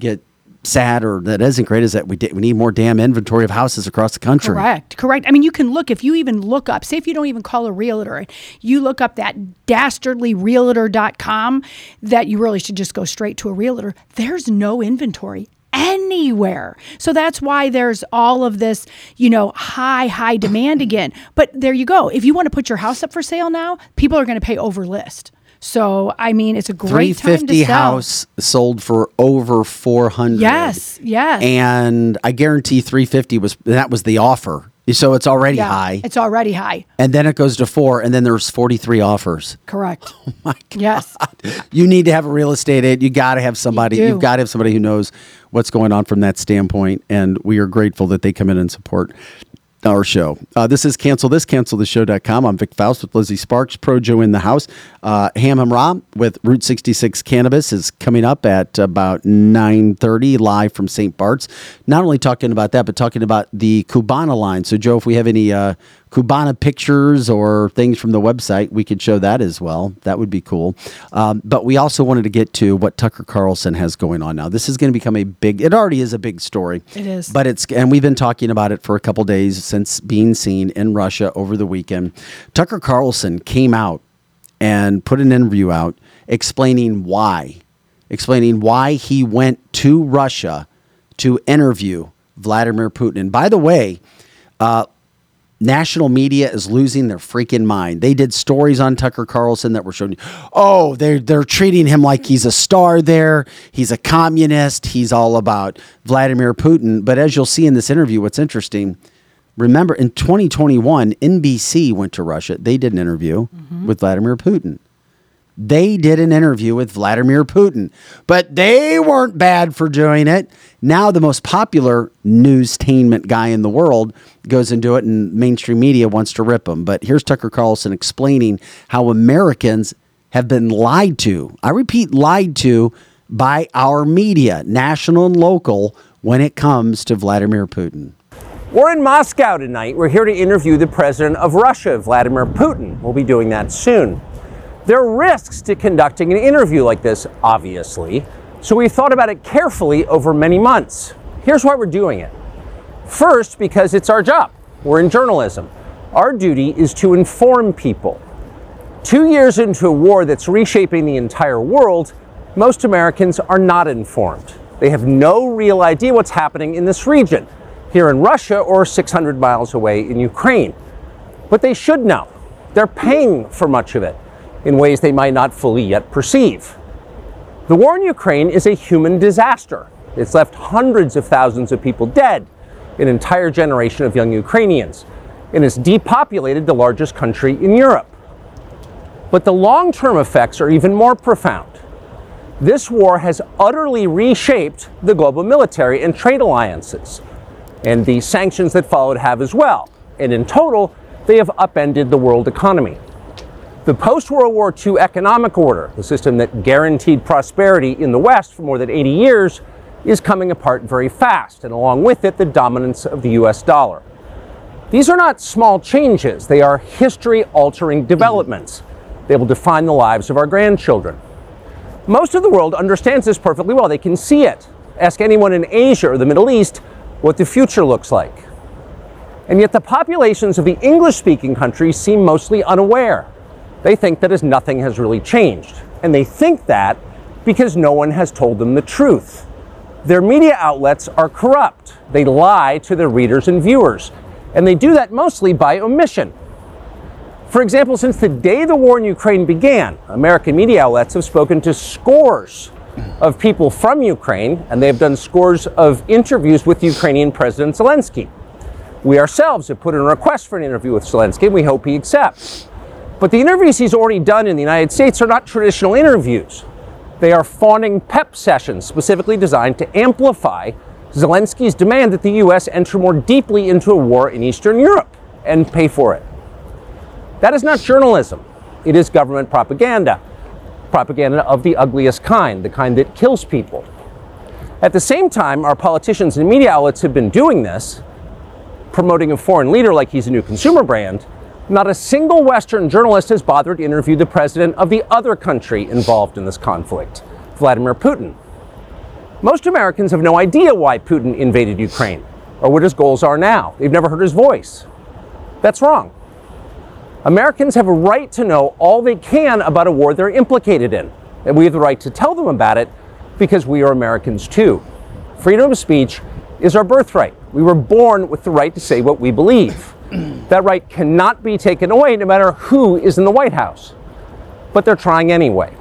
get sad or that isn't great is that we d- we need more damn inventory of houses across the country. Correct, correct. I mean, you can look, if you even look up, say if you don't even call a realtor, you look up that dastardly realtor dot com that you really should just go straight to a realtor. There's no inventory anywhere. So that's why there's all of this, you know, high, high demand again. But there you go. If you want to put your house up for sale now, people are going to pay over list. So, I mean, it's a great time to sell. three fifty house sold for over four hundred. Yes, yes. And I guarantee three fifty was, that was the offer. So it's already yeah, high. It's already high. And then it goes to four, and then there's forty-three offers. Correct. Oh, my God. Yes. You need to have a real estate agent. You got to have somebody. You You've got to have somebody who knows what's going on from that standpoint, and we are grateful that they come in and support our show. Uh, this is Cancel This, Cancel This Show dot com. I'm Vic Faust with Lizzie Sparks, Pro Joe in the house. Uh, Ham Ham Ra with Route sixty-six Cannabis is coming up at about nine thirty, live from Saint Barts. Not only talking about that, but talking about the Cubana line. So, Joe, if we have any uh, Cubana pictures or things from the website, we could show that as well. That would be cool. Um, but we also wanted to get to what Tucker Carlson has going on now. This is going to become a big, it already is a big story. It is. But it's, and we've been talking about it for a couple days since being seen in Russia over the weekend. Tucker Carlson came out and put an interview out explaining why, explaining why he went to Russia to interview Vladimir Putin. And by the way, uh, national media is losing their freaking mind. They did stories on Tucker Carlson that were showing you, oh, they're, they're treating him like he's a star there. He's a communist. He's all about Vladimir Putin. But as you'll see in this interview, what's interesting, remember, in twenty twenty-one, N B C went to Russia. They did an interview mm-hmm. with Vladimir Putin. They did an interview with Vladimir Putin, but they weren't bad for doing it. Now the most popular newstainment guy in the world goes and do it, and mainstream media wants to rip him. But here's Tucker Carlson explaining how Americans have been lied to. I repeat, lied to by our media, national and local, when it comes to Vladimir Putin. We're in Moscow tonight. We're here to interview the president of Russia, Vladimir Putin. We'll be doing that soon. There are risks to conducting an interview like this, obviously, so we've thought about it carefully over many months. Here's why we're doing it. First, because it's our job. We're in journalism. Our duty is to inform people. Two years into a war that's reshaping the entire world, most Americans are not informed. They have no real idea what's happening in this region, here in Russia or six hundred miles away in Ukraine. But they should know. They're paying for much of it in ways they might not fully yet perceive. The war in Ukraine is a human disaster. It's left hundreds of thousands of people dead, an entire generation of young Ukrainians, and it's depopulated the largest country in Europe. But the long-term effects are even more profound. This war has utterly reshaped the global military and trade alliances, and the sanctions that followed have as well. And in total, they have upended the world economy. The post-World War Two economic order, the system that guaranteed prosperity in the West for more than eighty years, is coming apart very fast, and along with it, the dominance of the U S dollar. These are not small changes. They are history-altering developments. They will define the lives of our grandchildren. Most of the world understands this perfectly well. They can see it. Ask anyone in Asia or the Middle East what the future looks like. And yet the populations of the English-speaking countries seem mostly unaware. They think that as nothing has really changed. And they think that because no one has told them the truth. Their media outlets are corrupt. They lie to their readers and viewers. And they do that mostly by omission. For example, since the day the war in Ukraine began, American media outlets have spoken to scores of people from Ukraine, and they have done scores of interviews with Ukrainian President Zelensky. We ourselves have put in a request for an interview with Zelensky, and we hope he accepts. But the interviews he's already done in the United States are not traditional interviews. They are fawning pep sessions specifically designed to amplify Zelensky's demand that the U S enter more deeply into a war in Eastern Europe and pay for it. That is not journalism. It is government propaganda. Propaganda of the ugliest kind, the kind that kills people. At the same time, our politicians and media outlets have been doing this, promoting a foreign leader like he's a new consumer brand. Not a single Western journalist has bothered to interview the president of the other country involved in this conflict, Vladimir Putin. Most Americans have no idea why Putin invaded Ukraine or what his goals are now. They've never heard his voice. That's wrong. Americans have a right to know all they can about a war they're implicated in, and we have the right to tell them about it because we are Americans too. Freedom of speech is our birthright. We were born with the right to say what we believe. That right cannot be taken away no matter who is in the White House. but they're trying anyway.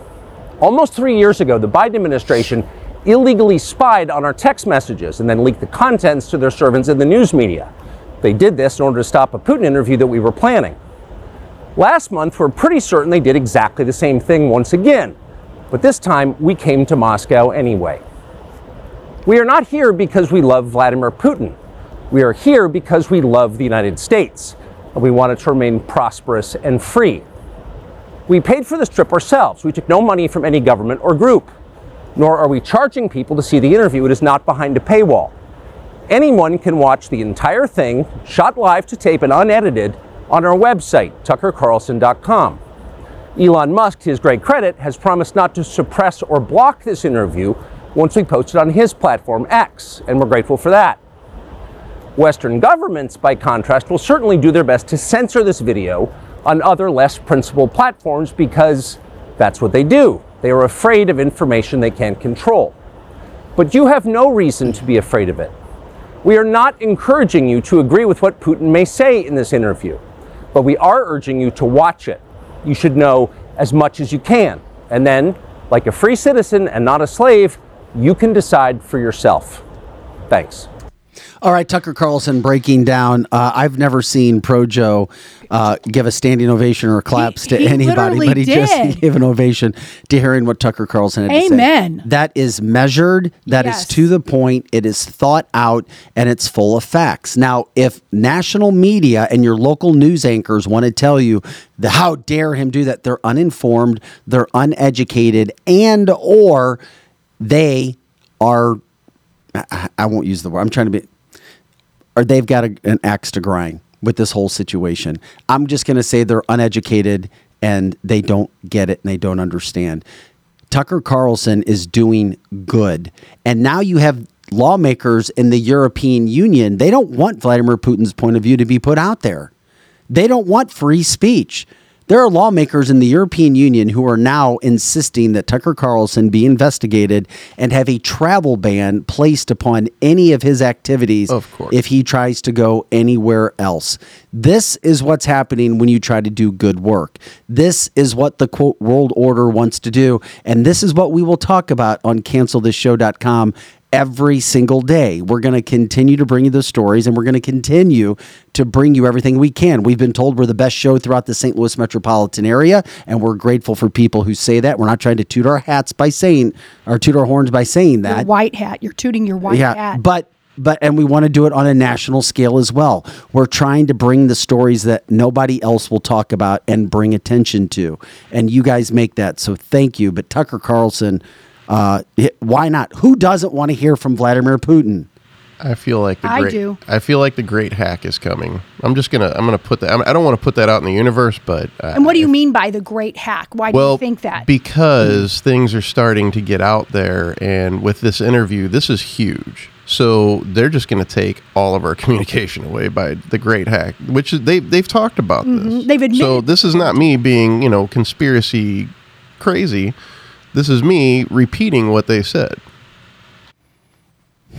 Almost three years ago, the Biden administration illegally spied on our text messages and then leaked the contents to their servants in the news media. They did this in order to stop a Putin interview that we were planning. Last month, we're pretty certain they did exactly the same thing once again, but this time we came to Moscow anyway. We are not here because we love Vladimir Putin. We are here because we love the United States, and we want it to remain prosperous and free. We paid for this trip ourselves. We took no money from any government or group, nor are we charging people to see the interview. It is not behind a paywall. Anyone can watch the entire thing, shot live to tape and unedited, on our website, tucker carlson dot com. Elon Musk, to his great credit, has promised not to suppress or block this interview once we post it on his platform, X, and we're grateful for that. Western governments, by contrast, will certainly do their best to censor this video on other less principled platforms because that's what they do. They are afraid of information they can't control. But you have no reason to be afraid of it. We are not encouraging you to agree with what Putin may say in this interview, but we are urging you to watch it. You should know as much as you can. And then, like a free citizen and not a slave, you can decide for yourself. Thanks. All right, Tucker Carlson breaking down. Uh, I've never seen Pro Joe uh, give a standing ovation or claps he, to he anybody, but he did. just gave an ovation to hearing what Tucker Carlson had Amen. to say. Amen. That is measured. That yes. is to the point. It is thought out, and it's full of facts. Now, if national media and your local news anchors want to tell you the, how dare him do that, they're uninformed, they're uneducated, and or they are... I, I won't use the word. I'm trying to be, or they've got a, an axe to grind with this whole situation. I'm just going to say they're uneducated and they don't get it and they don't understand. Tucker Carlson is doing good. And now you have lawmakers in the European Union. They don't want Vladimir Putin's point of view to be put out there. They don't want free speech. There are lawmakers in the European Union who are now insisting that Tucker Carlson be investigated and have a travel ban placed upon any of his activities of course. if he tries to go anywhere else. This is what's happening when you try to do good work. This is what the, quote, world order wants to do, and this is what we will talk about on cancel this show dot com every single day. We're going to continue to bring you those stories, and we're going to continue to bring you everything we can. We've been told we're the best show throughout the Saint Louis metropolitan area, and we're grateful for people who say that. We're not trying to toot our hats by saying, or toot our horns by saying that. Your white hat. You're tooting your white yeah, hat. But But and we want to do it on a national scale as well. We're trying to bring the stories that nobody else will talk about and bring attention to. And you guys make that. So thank you. But Tucker Carlson, Uh, why not? Who doesn't want to hear from Vladimir Putin? I feel like the I great, do. I feel like the great hack is coming. I'm just gonna. I'm gonna put that. I'm, I don't want to put that out in the universe, but. Uh, and what do you if, mean by the great hack? Why well, do you think that? Because mm-hmm. things are starting to get out there, and with this interview, this is huge. So they're just going to take all of our communication away by the great hack, which they they've talked about mm-hmm. this. They've admitted. So this is not me being, you know, conspiracy crazy. This is me repeating what they said.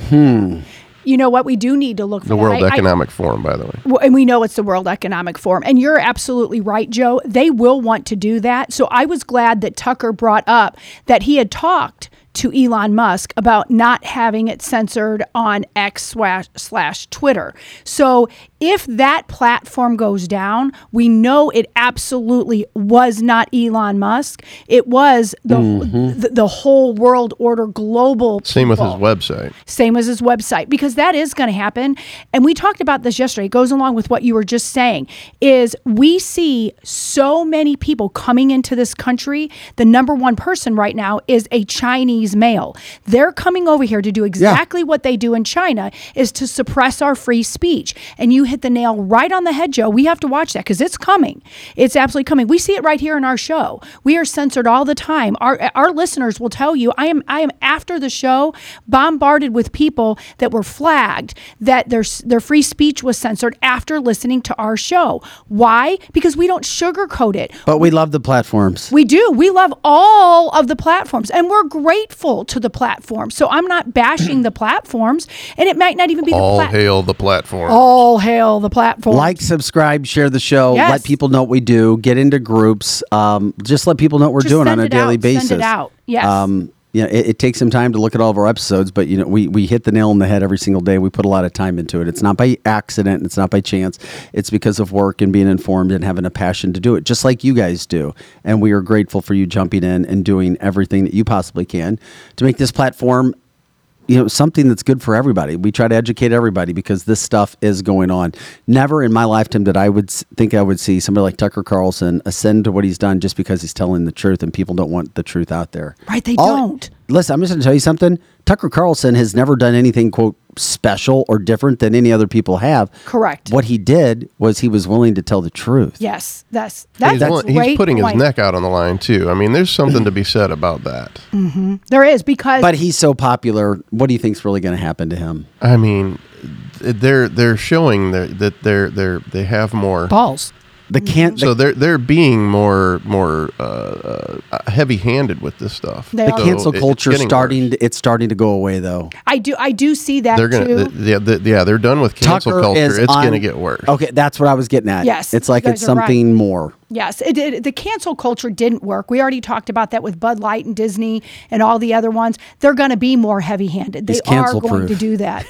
Hmm. You know what? We do need to look for the World I, Economic I, Forum, by the way. Well, and we know it's the World Economic Forum. And you're absolutely right, Joe. They will want to do that. So I was glad that Tucker brought up that he had talked to Elon Musk about not having it censored on X slash, slash Twitter. So if that platform goes down, we know it absolutely was not Elon Musk. It was the mm-hmm. the, the whole world order, global people. Same with his website. Same as his website, because that is going to happen. And we talked about this yesterday. It goes along with what you were just saying, is we see so many people coming into this country. The number one person right now is a Chinese male. They're coming over here to do exactly yeah. what they do in China, is to suppress our free speech. And you hit the nail right on the head, Joe. We have to watch that, because it's coming. It's absolutely coming. We see it right here in our show. We are censored all the time. Our our listeners will tell you, I am I am after the show bombarded with people that were flagged that their their free speech was censored after listening to our show. Why? Because we don't sugarcoat it. But we love the platforms. We do. We love all of the platforms, and we're great grateful to the platform. So I'm not bashing the platforms, and it might not even be the platform. All plat- hail the platform. All hail the platform. Like, subscribe, share the show. Yes. Let people know what we do. Get into groups. Um, just let people know what we're just doing on a daily out. basis. Send it out. Yes. Um, you know, it, it takes some time to look at all of our episodes, but you know, we, we hit the nail on the head every single day. We put a lot of time into it. It's not by accident. It's not by chance. It's because of work and being informed and having a passion to do it, just like you guys do. And we are grateful for you jumping in and doing everything that you possibly can to make this platform, you know, something that's good for everybody. We try to educate everybody because this stuff is going on. Never in my lifetime did I would think I would see somebody like Tucker Carlson ascend to what he's done just because he's telling the truth and people don't want the truth out there. Right, they All, don't. Listen, I'm just going to tell you something. Tucker Carlson has never done anything, quote, special or different than any other people have. Correct. What he did was he was willing to tell the truth. Yes, that's that's he's, that's he's putting point. his neck out on the line too. I mean, there's something to be said about that. Mm-hmm. There is, because but he's so popular. What do you think's really going to happen to him? I mean, they're they're showing that they're they're they have more balls. They can't. So they're they're being more more uh, uh, heavy handed with this stuff. They the so cancel culture it's starting. To, it's starting to go away, though. I do. I do see that. They're gonna, too. The, the, the, yeah, they're done with cancel Tucker culture. It's going to get worse. Okay, that's what I was getting at. Yes, it's like it's something right. more. Yes, it, it, the cancel culture didn't work. We already talked about that with Bud Light and Disney and all the other ones. They're going to be more heavy-handed. They are going proof. to do that.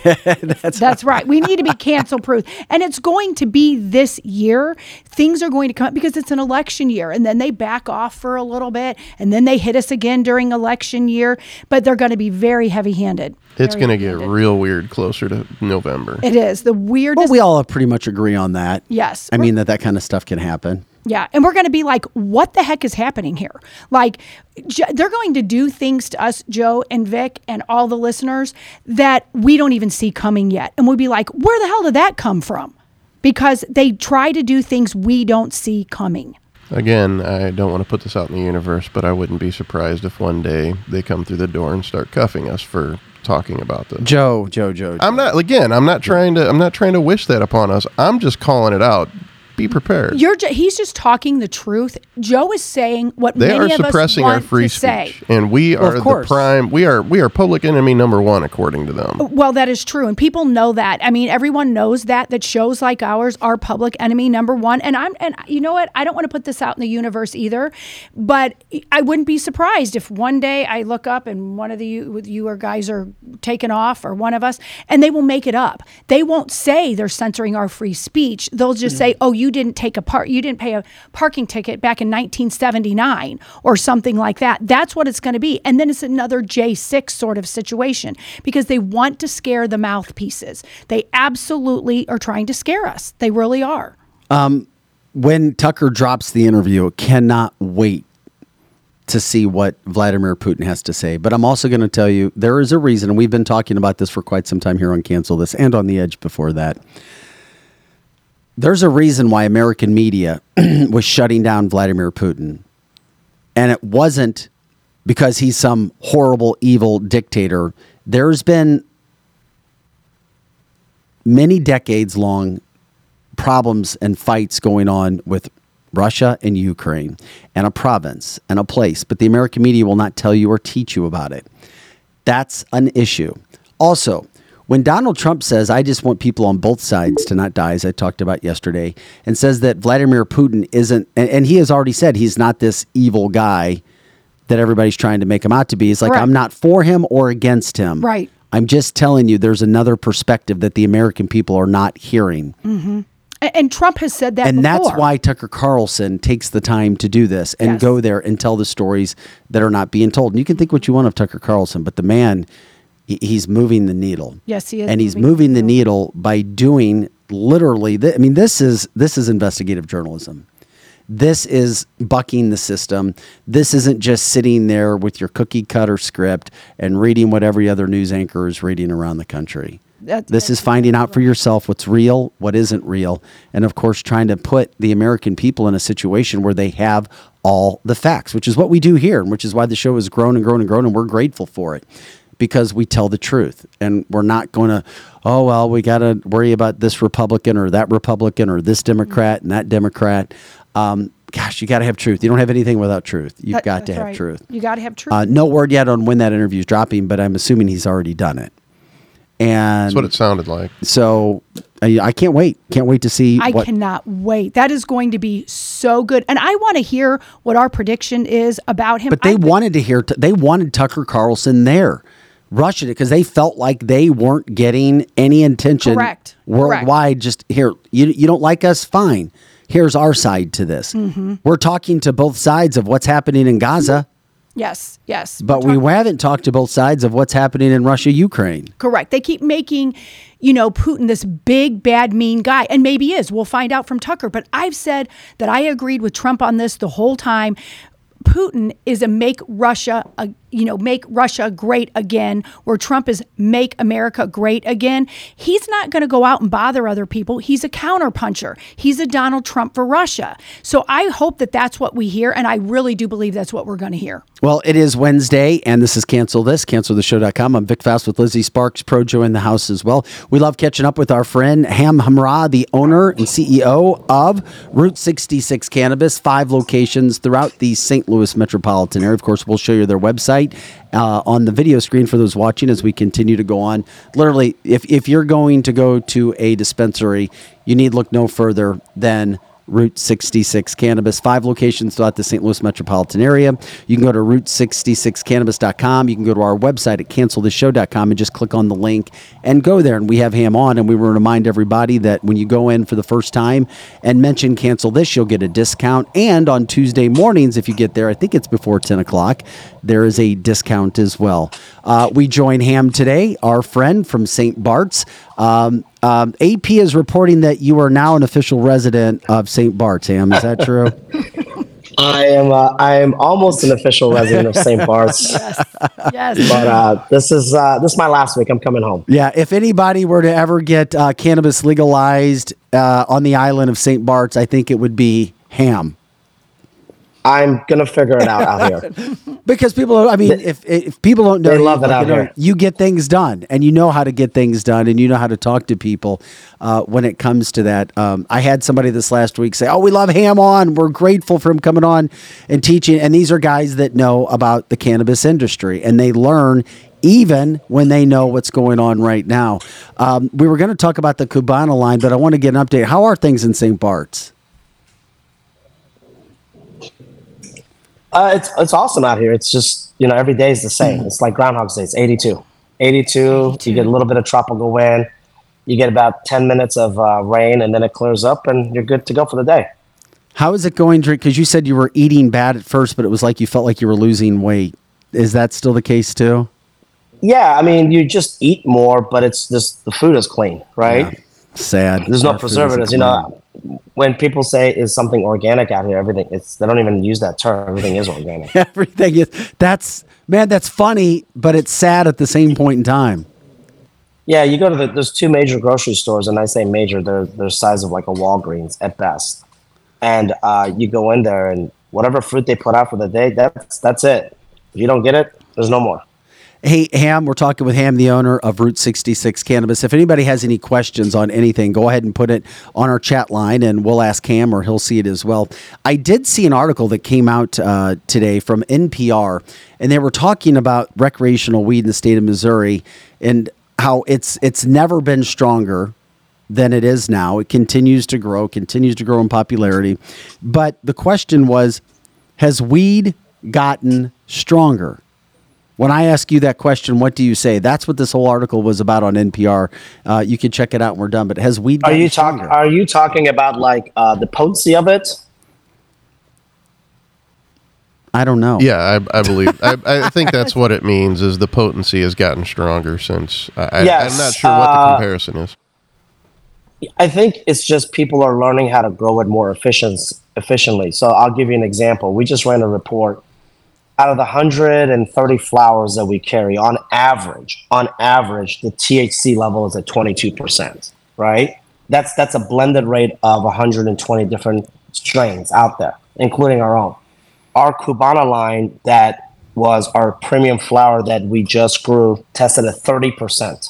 That's, That's right. We need to be cancel-proof. And it's going to be this year. Things are going to come, because it's an election year, and then they back off for a little bit, and then they hit us again during election year, but they're going to be very heavy-handed. It's going to get real weird closer to November. It is. The weirdest. Well, we all pretty much agree on that. Yes. I mean, that that kind of stuff can happen. Yeah, and we're going to be like, what the heck is happening here? Like, they're going to do things to us, Joe and Vic and all the listeners, that we don't even see coming yet. And we'll be like, where the hell did that come from? Because they try to do things we don't see coming. Again, I don't want to put this out in the universe, but I wouldn't be surprised if one day they come through the door and start cuffing us for talking about this. Joe, Joe, Joe. Joe. I'm not, again, I'm not trying to, I'm not trying to wish that upon us. I'm just calling it out. Be prepared. You're ju- he's just talking the truth. Joe is saying what they many are suppressing of us want our free to speech, say. And we are well, the prime. We are we are public enemy number one, according to them. Well, that is true, and people know that. I mean, everyone knows that. That shows like ours are public enemy number one. And I'm and you know what? I don't want to put this out in the universe either, but I wouldn't be surprised if one day I look up and one of the you, you or guys are taken off, or one of us, and they will make it up. They won't say they're censoring our free speech. They'll just mm. say, "Oh, you." didn't take a part you didn't pay a parking ticket back in nineteen seventy-nine or something like that. That's what it's going to be. And then it's another J six sort of situation, because they want to scare the mouthpieces. They absolutely are trying to scare us. They really are. Um when Tucker drops the interview, cannot wait to see what Vladimir Putin has to say. But I'm also going to tell you, there is a reason, and we've been talking about this for quite some time here on Cancel This and on The Edge before that. There's a reason why American media was shutting down Vladimir Putin. And it wasn't because he's some horrible, evil dictator. There's been many decades long problems and fights going on with Russia and Ukraine, and a province and a place. But the American media will not tell you or teach you about it. That's an issue. Also, when Donald Trump says, I just want people on both sides to not die, as I talked about yesterday, and says that Vladimir Putin isn't, and, and he has already said he's not this evil guy that everybody's trying to make him out to be. It's like, right. I'm not for him or against him. Right. I'm just telling you, there's another perspective that the American people are not hearing. Mm-hmm. And Trump has said that and before. That's why Tucker Carlson takes the time to do this and yes. go there and tell the stories that are not being told. And you can think what you want of Tucker Carlson, but the man... he's moving the needle. Yes, he is. And he's moving the needle by doing literally, th- I mean, this is this is investigative journalism. This is bucking the system. This isn't just sitting there with your cookie cutter script and reading what every other news anchor is reading around the country. That's, this is finding out for yourself what's real, what isn't real, and of course trying to put the American people in a situation where they have all the facts, which is what we do here, and which is why the show has grown and grown and grown, and we're grateful for it. Because we tell the truth, and we're not going to, oh, well, we got to worry about this Republican or that Republican or this Democrat and that Democrat. Um, gosh, you got to have truth. You don't have anything without truth. You've that, got to have right. truth. You got to have truth. Uh, no word yet on when that interview is dropping, but I'm assuming he's already done it. And that's what it sounded like. So I, I can't wait. Can't wait to see. I what- cannot wait. That is going to be so good. And I want to hear what our prediction is about him. But they I, wanted to hear, they wanted Tucker Carlson there. Rushing it because they felt like they weren't getting any attention Correct. worldwide. Correct. Just here, you you don't like us? Fine. Here's our side to this. Mm-hmm. We're talking to both sides of what's happening in Gaza. Yes, yes. But we haven't talked to both sides of what's happening in Russia, Ukraine. Correct. They keep making, you know, Putin this big, bad, mean guy. And maybe he is. We'll find out from Tucker. But I've said that I agreed with Trump on this the whole time. Putin is a make Russia, uh, you know, make Russia great again, where Trump is make America great again. He's not going to go out and bother other people. He's a counterpuncher. He's a Donald Trump for Russia. So I hope that that's what we hear. And I really do believe that's what we're going to hear. Well, it is Wednesday, and this is Cancel This, Cancel This Show dot com. I'm Vic Faust with Lizzie Sparks, Pro Joe in the house as well. We love catching up with our friend Ham Hamra, the owner and C E O of Route sixty-six Cannabis, five locations throughout the Saint Louis metropolitan area. Of course, we'll show you their website uh, on the video screen for those watching as we continue to go on. Literally, if, if you're going to go to a dispensary, you need look no further than Route sixty-six Cannabis, five locations throughout the Saint Louis metropolitan area. You can go to route sixty-six cannabis dot com. You can go to our website at cancel this show dot com and just click on the link and go there. And we have Ham on, and we will remind everybody that when you go in for the first time and mention Cancel This, you'll get a discount. And on Tuesday mornings, if you get there, I think it's before ten o'clock, there is a discount as well. Uh, we join Ham today, our friend from Saint Barts. Um, um, A P is reporting that you are now an official resident of Saint Barts. Ham, is that true? I am. Uh, I am almost an official resident of Saint Barts. Yes. Yes. But uh, this is uh, this is my last week. I'm coming home. Yeah. If anybody were to ever get uh, cannabis legalized uh, on the island of Saint Barts, I think it would be Ham. I'm gonna figure it out out here because people. I mean, if if people don't know, they love it out here. You get things done, and you know how to get things done, and you know how to talk to people uh, when it comes to that. Um, I had somebody this last week say, "Oh, we love Ham on. We're grateful for him coming on and teaching." And these are guys that know about the cannabis industry, and they learn even when they know what's going on right now. Um, we were going to talk about the Cubana line, but I want to get an update. How are things in Saint Barts? Uh, it's it's awesome out here. It's just, you know, every day is the same. It's like Groundhog's Day. It's eighty-two. eighty-two. You get a little bit of tropical wind. You get about ten minutes of uh, rain, and then it clears up, and you're good to go for the day. How is it going, Drake? Because you said you were eating bad at first, but it was like you felt like you were losing weight. Is that still the case, too? Yeah. I mean, you just eat more, but it's just the food is clean, right? Yeah. Sad. There's no Our preservatives. You know, when people say is something organic out here, everything it's they don't even use that term. Everything is organic. Everything is. That's man. That's funny, but it's sad at the same point in time. Yeah, you go to the, there's two major grocery stores, and I say major, they're they're size of like a Walgreens at best. And uh, you go in there, and whatever fruit they put out for the day, that's that's it. If you don't get it, there's no more. Hey, Ham, we're talking with Ham, the owner of Route sixty-six Cannabis. If anybody has any questions on anything, go ahead and put it on our chat line, and we'll ask Ham, or he'll see it as well. I did see an article that came out uh, today from N P R, and they were talking about recreational weed in the state of Missouri and how it's it's never been stronger than it is now. It continues to grow, continues to grow in popularity. But the question was, has weed gotten stronger? When I ask you that question, what do you say? That's what this whole article was about on N P R. Uh, you can check it out when we're done. But has weed? Are you talking? Are you talking about like uh, the potency of it? I don't know. Yeah, I, I believe. I, I think that's what it means. Is the potency has gotten stronger since? I, yes. I, I'm not sure what the uh, comparison is. I think it's just people are learning how to grow it more efficient, efficiently. So I'll give you an example. We just ran a report. Out of the one hundred thirty flowers that we carry, on average, on average, the T H C level is at twenty-two percent, right? That's that's a blended rate of one hundred twenty different strains out there, including our own. Our Cubana line that was our premium flower that we just grew tested at thirty percent.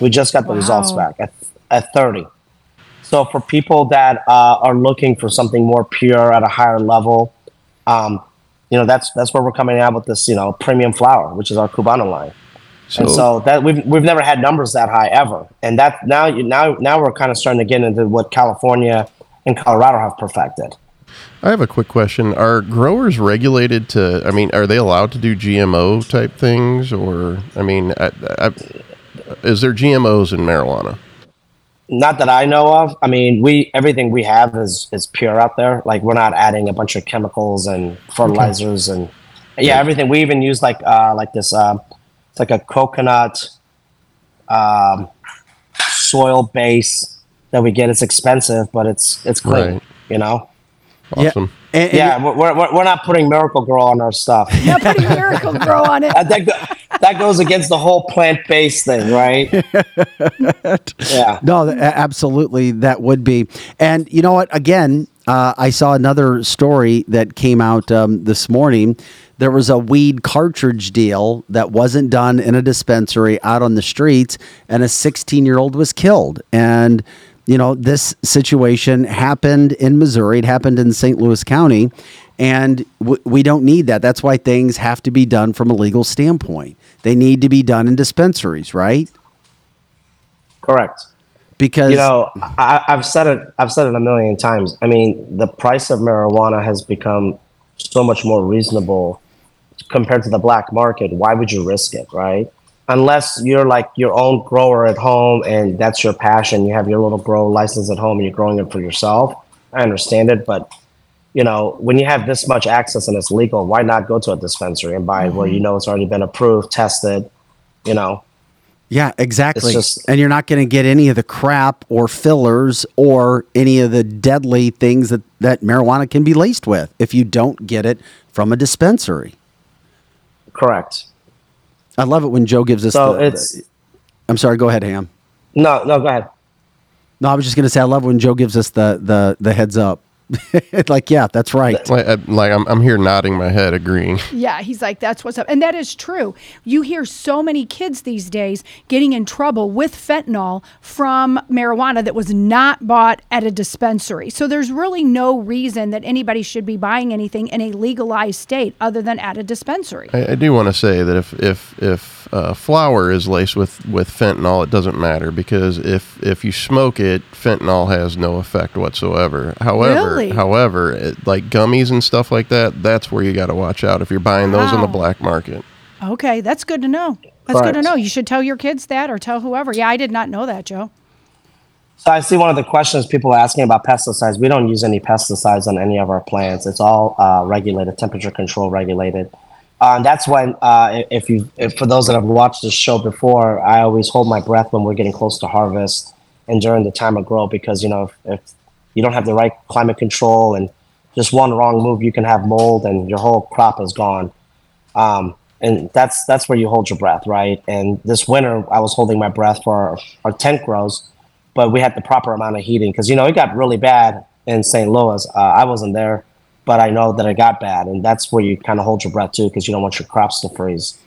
We just got the wow. results back at, at thirty. So for people that uh, are looking for something more pure at a higher level, um, you know, that's that's where we're coming out with this, you know, premium flower, which is our Cubana line. So, and so that we've we've never had numbers that high ever, and that now you now now we're kind of starting to get into what California and Colorado have perfected. I have a quick question: are growers regulated to? I mean, are they allowed to do G M O type things, or I mean, I, I, is there G M Os in marijuana? Not that I know of. I mean, we everything we have is is pure out there. Like, we're not adding a bunch of chemicals and fertilizers, okay. and yeah, everything. We even use like uh, like this. Uh, It's like a coconut um, soil base that we get. It's expensive, but it's it's clean, right. you know? Awesome. Yeah, and, and yeah we're, we're, we're not putting Miracle Grow on our stuff. Not putting Miracle Grow on it. That, that goes against the whole plant-based thing, right? yeah. No, absolutely, that would be. And you know what? Again, uh, I saw another story that came out um, this morning. There was a weed cartridge deal that wasn't done in a dispensary out on the streets, and a sixteen-year-old was killed. And, you know, this situation happened in Missouri. It happened in Saint Louis County, and w- we don't need that. That's why things have to be done from a legal standpoint. They need to be done in dispensaries, right? Correct. Because, you know, I, I've said it. I've said it a million times. I mean, the price of marijuana has become so much more reasonable compared to the black market. Why would you risk it, right? Unless you're like your own grower at home and that's your passion. You have your little grow license at home and you're growing it for yourself. I understand it, but you know, when you have this much access and it's legal, why not go to a dispensary and buy it mm-hmm. where you know it's already been approved, tested, you know? Yeah, exactly. Just, and you're not going to get any of the crap or fillers or any of the deadly things that, that marijuana can be laced with if you don't get it from a dispensary. Correct. I love it when Joe gives us so the, it's, the... I'm sorry, go ahead, Ham. No, no, go ahead. No, I was just going to say I love it when Joe gives us the, the, the heads up. Like, yeah, that's right. Like, like I'm, I'm here nodding my head, agreeing. Yeah, he's like, that's what's up. And that is true. You hear so many kids these days getting in trouble with fentanyl from marijuana that was not bought at a dispensary. So there's really no reason that anybody should be buying anything in a legalized state other than at a dispensary. I, I do want to say that if if if uh, flour is laced with, with fentanyl, it doesn't matter, because if, if you smoke it, fentanyl has no effect whatsoever. However, really? However, it, like gummies and stuff like that, that's where you got to watch out if you're buying wow. those on the black market. Okay, that's good to know. That's Correct. Good to know. You should tell your kids that or tell whoever. Yeah, I did not know that, Joe. So I see one of the questions people are asking about pesticides. We don't use any pesticides on any of our plants. It's all uh, regulated, temperature control regulated. Uh, and that's when, uh, if you, if, for those that have watched this show before, I always hold my breath when we're getting close to harvest and during the time of grow, because, you know, if, if you don't have the right climate control and just one wrong move, you can have mold and your whole crop is gone. Um, and that's that's where you hold your breath, right? And this winter, I was holding my breath for our, our tent grows, but we had the proper amount of heating because, you know, it got really bad in Saint Louis. Uh, I wasn't there, but I know that it got bad. And that's where you kind of hold your breath, too, because you don't want your crops to freeze.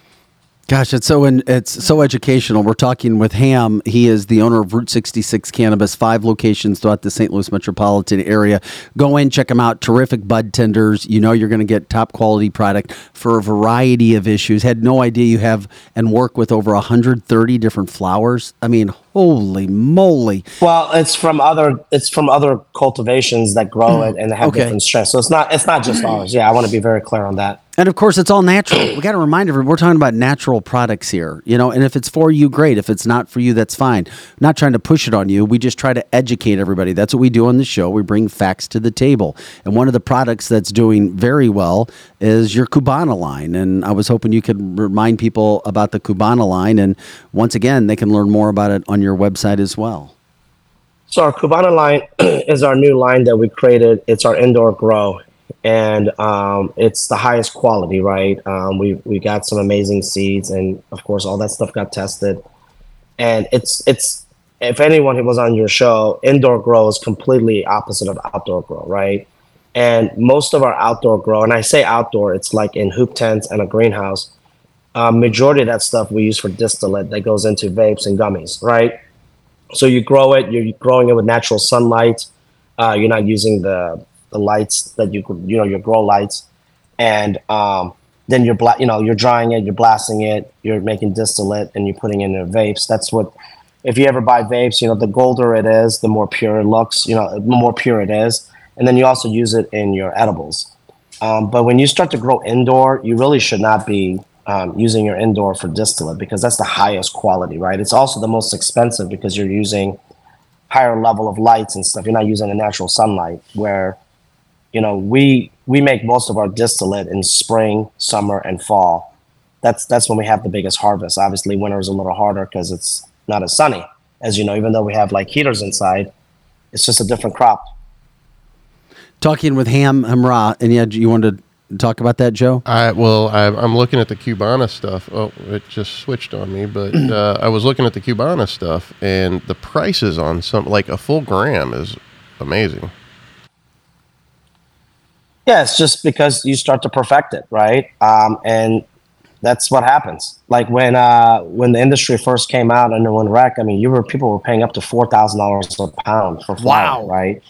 Gosh, it's so in, it's so educational. We're talking with Ham. He is the owner of Route sixty-six Cannabis, five locations throughout the Saint Louis metropolitan area. Go in, check them out. Terrific bud tenders. You know you're going to get top quality product for a variety of issues. Had no idea you have and work with over one hundred thirty different flowers. I mean, holy moly. Well, it's from other it's from other cultivations that grow it and have okay. different strengths. So it's not it's not just ours. Yeah, I want to be very clear on that. And of course, it's all natural. We got to remind everyone, we're talking about natural products here, you know, and if it's for you, great. If it's not for you, that's fine. I'm not trying to push it on you. We just try to educate everybody. That's what we do on the show. We bring facts to the table. And one of the products that's doing very well is your Cubana line. And I was hoping you could remind people about the Cubana line. And once again, they can learn more about it on your website as well. So our Cubana line is our new line that we created. It's our indoor grow. And um, it's the highest quality, right? Um, we we got some amazing seeds, and of course, all that stuff got tested. And it's it's if anyone who was on your show, indoor grow is completely opposite of outdoor grow, right? And most of our outdoor grow, and I say outdoor, it's like in hoop tents and a greenhouse. Uh, majority of that stuff we use for distillate that goes into vapes and gummies, right? So you grow it, you're growing it with natural sunlight. Uh, you're not using the the lights that you you know your grow lights, and um, then you're bla- you know you're drying it, you're blasting it, you're making distillate, and you're putting it in vapes. That's what. If you ever buy vapes, you know the golder it is, the more pure it looks. You know, the more pure it is, and then you also use it in your edibles. Um, but when you start to grow indoor, you really should not be um, using your indoor for distillate because that's the highest quality, right? It's also the most expensive because you're using higher level of lights and stuff. You're not using the natural sunlight where, you know, we we make most of our distillate in spring, summer, and fall. That's that's when we have the biggest harvest. Obviously, winter is a little harder because it's not as sunny. As you know, even though we have like heaters inside, it's just a different crop. Talking with Ham Hamra, and yeah, you wanted to talk about that, Joe? I well, I, I'm looking at the Cubana stuff. Oh, it just switched on me, but uh, I was looking at the Cubana stuff, and the prices on some, like a full gram, is amazing. Yeah, it's just because you start to perfect it, right? Um, and that's what happens. Like when uh, when the industry first came out and when rec, I mean, you were people were paying up to four thousand dollars a pound for flour, wow. right?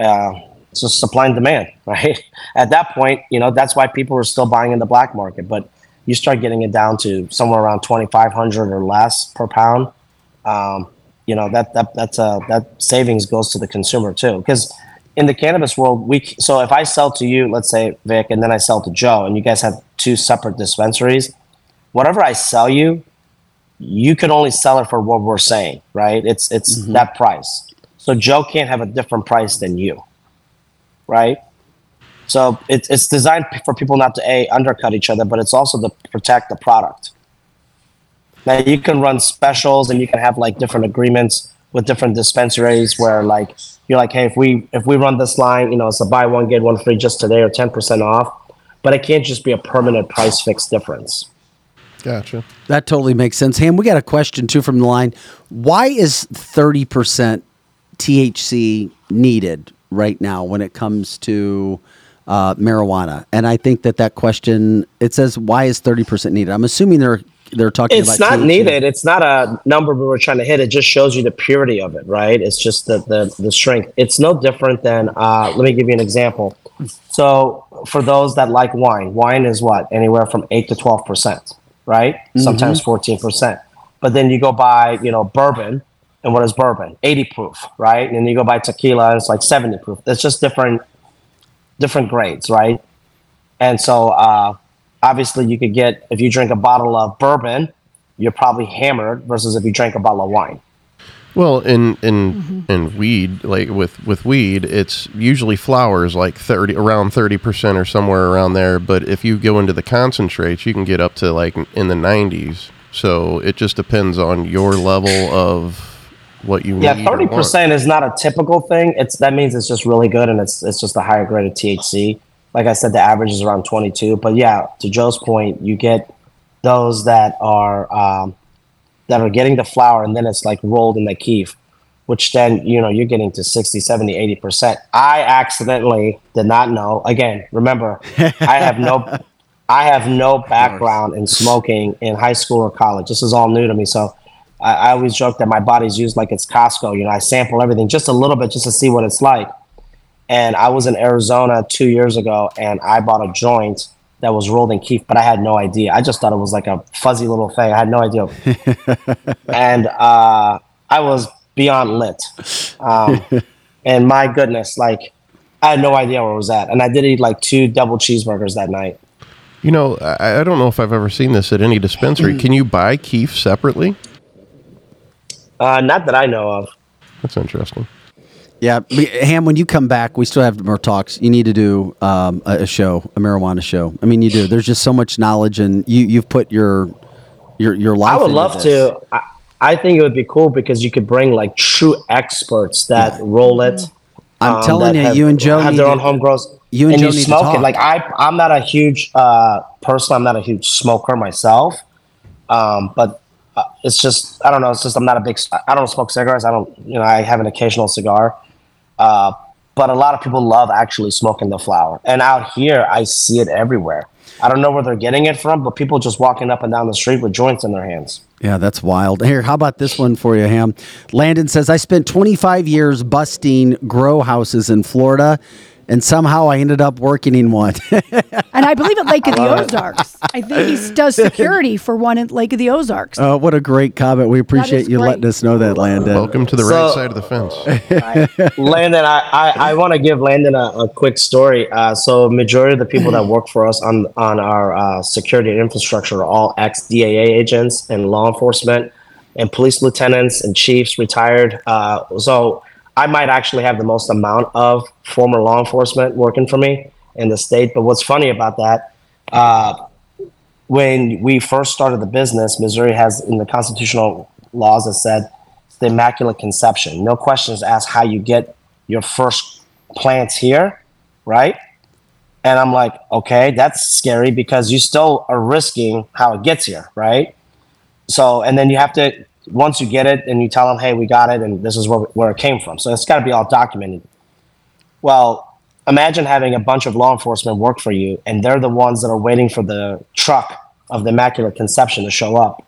Uh, It's just supply and demand, right? At that point, you know, that's why people are still buying in the black market. But you start getting it down to somewhere around twenty-five hundred or less per pound. Um, you know, that that that's a, that savings goes to the consumer too. Because in the cannabis world, we so if I sell to you, let's say, Vic, and then I sell to Joe, and you guys have two separate dispensaries, whatever I sell you, you can only sell it for what we're saying, right? It's, it's mm-hmm. that price. So Joe can't have a different price than you. Right, so it, it's designed for people not to a undercut each other, but it's also to protect the product. Now you can run specials, and you can have like different agreements with different dispensaries where like you're like, hey, if we if we run this line, you know, it's a buy one get one free just today or ten percent off, but it can't just be a permanent price fixed difference. Gotcha. That totally makes sense. Ham, we got a question too from the line. Why is thirty percent T H C needed right now when it comes to uh, marijuana? And I think that that question, it says, why is thirty percent needed? I'm assuming they're they're talking it's about... It's not needed. It's not a number we were trying to hit. It just shows you the purity of it, right? It's just the the, the strength. It's no different than, uh, let me give you an example. So for those that like wine, wine is what? Anywhere from eight to twelve percent, right? Mm-hmm. Sometimes fourteen percent. But then you go buy, you know, bourbon. And what is bourbon? eighty proof, right? And then you go buy tequila, and it's like seventy proof. It's just different different grades, right? And so uh, obviously you could get, if you drink a bottle of bourbon, you're probably hammered versus if you drink a bottle of wine. Well, in in, mm-hmm. in weed, like with, with weed, it's usually flowers like thirty around thirty percent or somewhere around there. But if you go into the concentrates, you can get up to like in the nineties. So it just depends on your level of... what you yeah, thirty percent is not a typical thing. It's that means it's just really good, and it's it's just a higher grade of T H C. Like I said, the average is around twenty two. But yeah, to Joe's point, you get those that are um, that are getting the flower, and then it's like rolled in the keef, which then you know you're getting to sixty, seventy, eighty percent. I accidentally did not know. Again, remember, I have no I have no background in smoking in high school or college. This is all new to me, so. I always joke that my body's used like it's Costco. You know, I sample everything just a little bit just to see what it's like. And I was in Arizona two years ago, and I bought a joint that was rolled in keef, but I had no idea. I just thought it was like a fuzzy little thing. I had no idea. And uh, I was beyond lit. Um, and my goodness, like I had no idea where it was at. And I did eat like two double cheeseburgers that night. You know, I, I don't know if I've ever seen this at any dispensary. Can you buy keef separately? Uh, not that I know of. That's interesting. Yeah, Ham, when you come back, we still have more talks. You need to do um, a, a show, a marijuana show. I mean, you do. There's just so much knowledge, and you, you've put your your your life. I would into love this. to. I, I think it would be cool because you could bring like true experts that yeah. roll it. I'm um, telling you, have, you and Joe have their own home grows. You and, and Joe you need smoke to talk. It. Like I, I'm not a huge uh, person. I'm not a huge smoker myself, um, but. Uh, it's just, I don't know, it's just I'm not a big, I don't smoke cigarettes, I don't, you know, I have an occasional cigar, uh, but a lot of people love actually smoking the flower, and out here, I see it everywhere. I don't know where they're getting it from, but people just walking up and down the street with joints in their hands. Yeah, that's wild. Here, how about this one for you, Ham? Landon says, I spent twenty-five years busting grow houses in Florida, and somehow I ended up working in one. And I believe at Lake of the Ozarks. I think he does security for one at Lake of the Ozarks. Oh, uh, what a great comment. We appreciate you great. letting us know that, Landon. Welcome to the so, right side of the fence. Right. Landon, I, I, I want to give Landon a, a quick story. Uh, so majority of the people that work for us on, on our uh, security and infrastructure are all ex-D A A agents and law enforcement and police lieutenants and chiefs, retired. Uh, so... I might actually have the most amount of former law enforcement working for me in the state. But what's funny about that, uh, when we first started the business, Missouri has in the constitutional laws that said it's the Immaculate Conception. No questions asked how you get your first plants here, right? And I'm like, okay, that's scary because you still are risking how it gets here, right? So, and then you have to... Once you get it and you tell them, hey, we got it and this is where, where it came from. So it's got to be all documented. Well, imagine having a bunch of law enforcement work for you and they're the ones that are waiting for the truck of the Immaculate Conception to show up.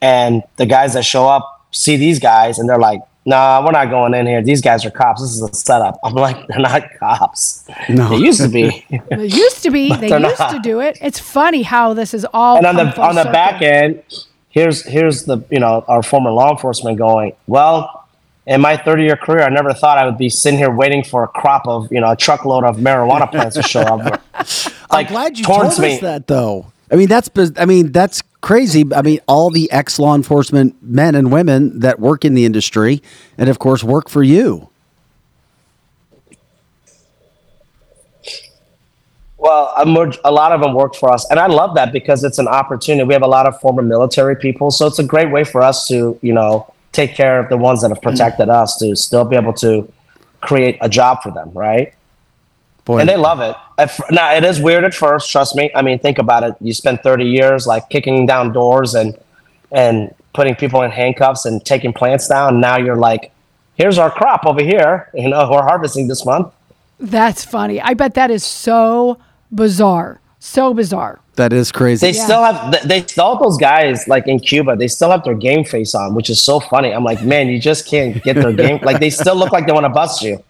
And the guys that show up see these guys and they're like, nah, we're not going in here. These guys are cops. This is a setup. I'm like, they're not cops. No. They used to be. They used to be. They used not. to do it. It's funny how this is all. And on the on the circle. back end... Here's here's the you know our former law enforcement going, well, in my thirty year career I never thought I would be sitting here waiting for a crop of you know a truckload of marijuana plants to show up. Like, I'm glad you told us me. that though. I mean that's I mean that's crazy. I mean all the ex law enforcement men and women that work in the industry and of course work for you. Well, a lot of them work for us, and I love that because it's an opportunity. We have a lot of former military people, so it's a great way for us to, you know, take care of the ones that have protected us to still be able to create a job for them, right? Boy. And they love it. Now, it is weird at first, trust me. I mean, think about it. You spend thirty years, like, kicking down doors and and putting people in handcuffs and taking plants down. Now you're like, here's our crop over here. You know, we're harvesting this month. That's funny. I bet that is so... bizarre. So bizarre. That is crazy. They yeah. still have, they still have those guys like in Cuba, they still have their game face on, which is so funny. I'm like, man, you just can't get their game. Like they still look like they want to bust you.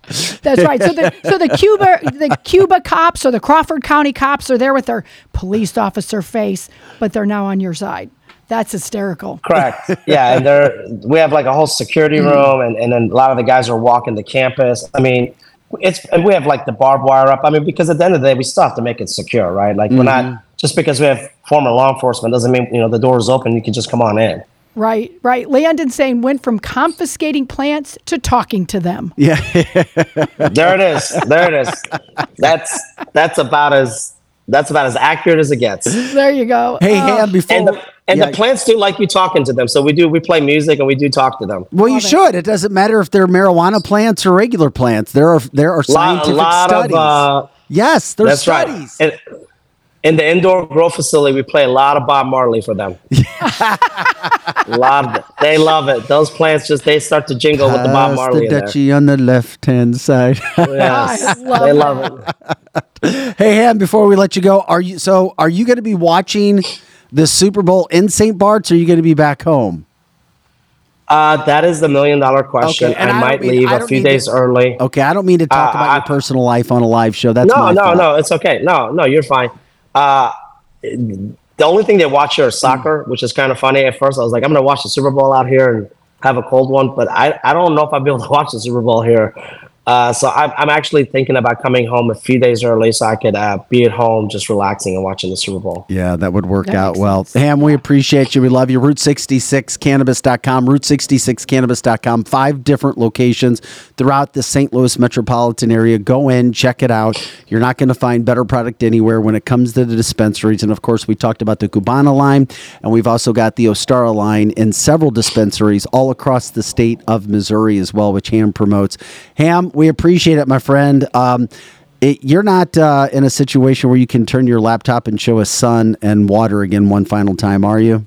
That's right. So the, so the Cuba, the Cuba cops or the Crawford County cops are there with their police officer face, but they're now on your side. That's hysterical. Correct. Yeah. And they're, we have like a whole security room mm. and, and then a lot of the guys are walking the campus. I mean, It's and we have like the barbed wire up. I mean, because at the end of the day, we still have to make it secure, right? Like mm-hmm. we're not just because we have former law enforcement doesn't mean you know the door is open. You can just come on in. Right, right. Landon saying went from confiscating plants to talking to them. Yeah, there it is. There it is. That's that's about as that's about as accurate as it gets. There you go. Hey, uh, hey, before. And the, And yeah. the plants do like you talking to them. So we do, we play music and we do talk to them. Well, you should. It doesn't matter if they're marijuana plants or regular plants. There are, there are scientific lot, lot studies. Of, uh, yes, there's studies. Right. And, in the indoor grow facility, we play a lot of Bob Marley for them. a lot of it. They love it. Those plants just, they start to jingle Pass with the Bob Marley the Dutchie in there. On the left-hand side. Yes, love they it. love it. Hey, Ham, before we let you go, are you so are you going to be watching the Super Bowl in Saint Barts, or are you going to be back home? Uh, that is the million-dollar question. Okay, and I, I might mean, leave I a few days to, early. Okay, I don't mean to talk uh, about I, your personal life on a live show. That's no, no, thought. no. It's okay. No, no, you're fine. Uh, the only thing they watch here is soccer, mm. which is kind of funny. At first, I was like, I'm going to watch the Super Bowl out here and have a cold one, but I, I don't know if I'll be able to watch the Super Bowl here. Uh, so I'm, I'm actually thinking about coming home a few days early so I could uh, be at home just relaxing and watching the Super Bowl. Yeah, that would work that out well. Sense. Ham, we appreciate you. We love you. Route sixty-six Cannabis dot com, Route sixty-six Cannabis dot com. Five different locations throughout the Saint Louis metropolitan area. Go in, check it out. You're not going to find better product anywhere when it comes to the dispensaries. And, of course, we talked about the Cubana line, and we've also got the Ostara line in several dispensaries all across the state of Missouri as well, which Ham promotes. Ham, we appreciate it, my friend. Um, it, you're not uh, in a situation where you can turn your laptop and show us sun and water again one final time, are you?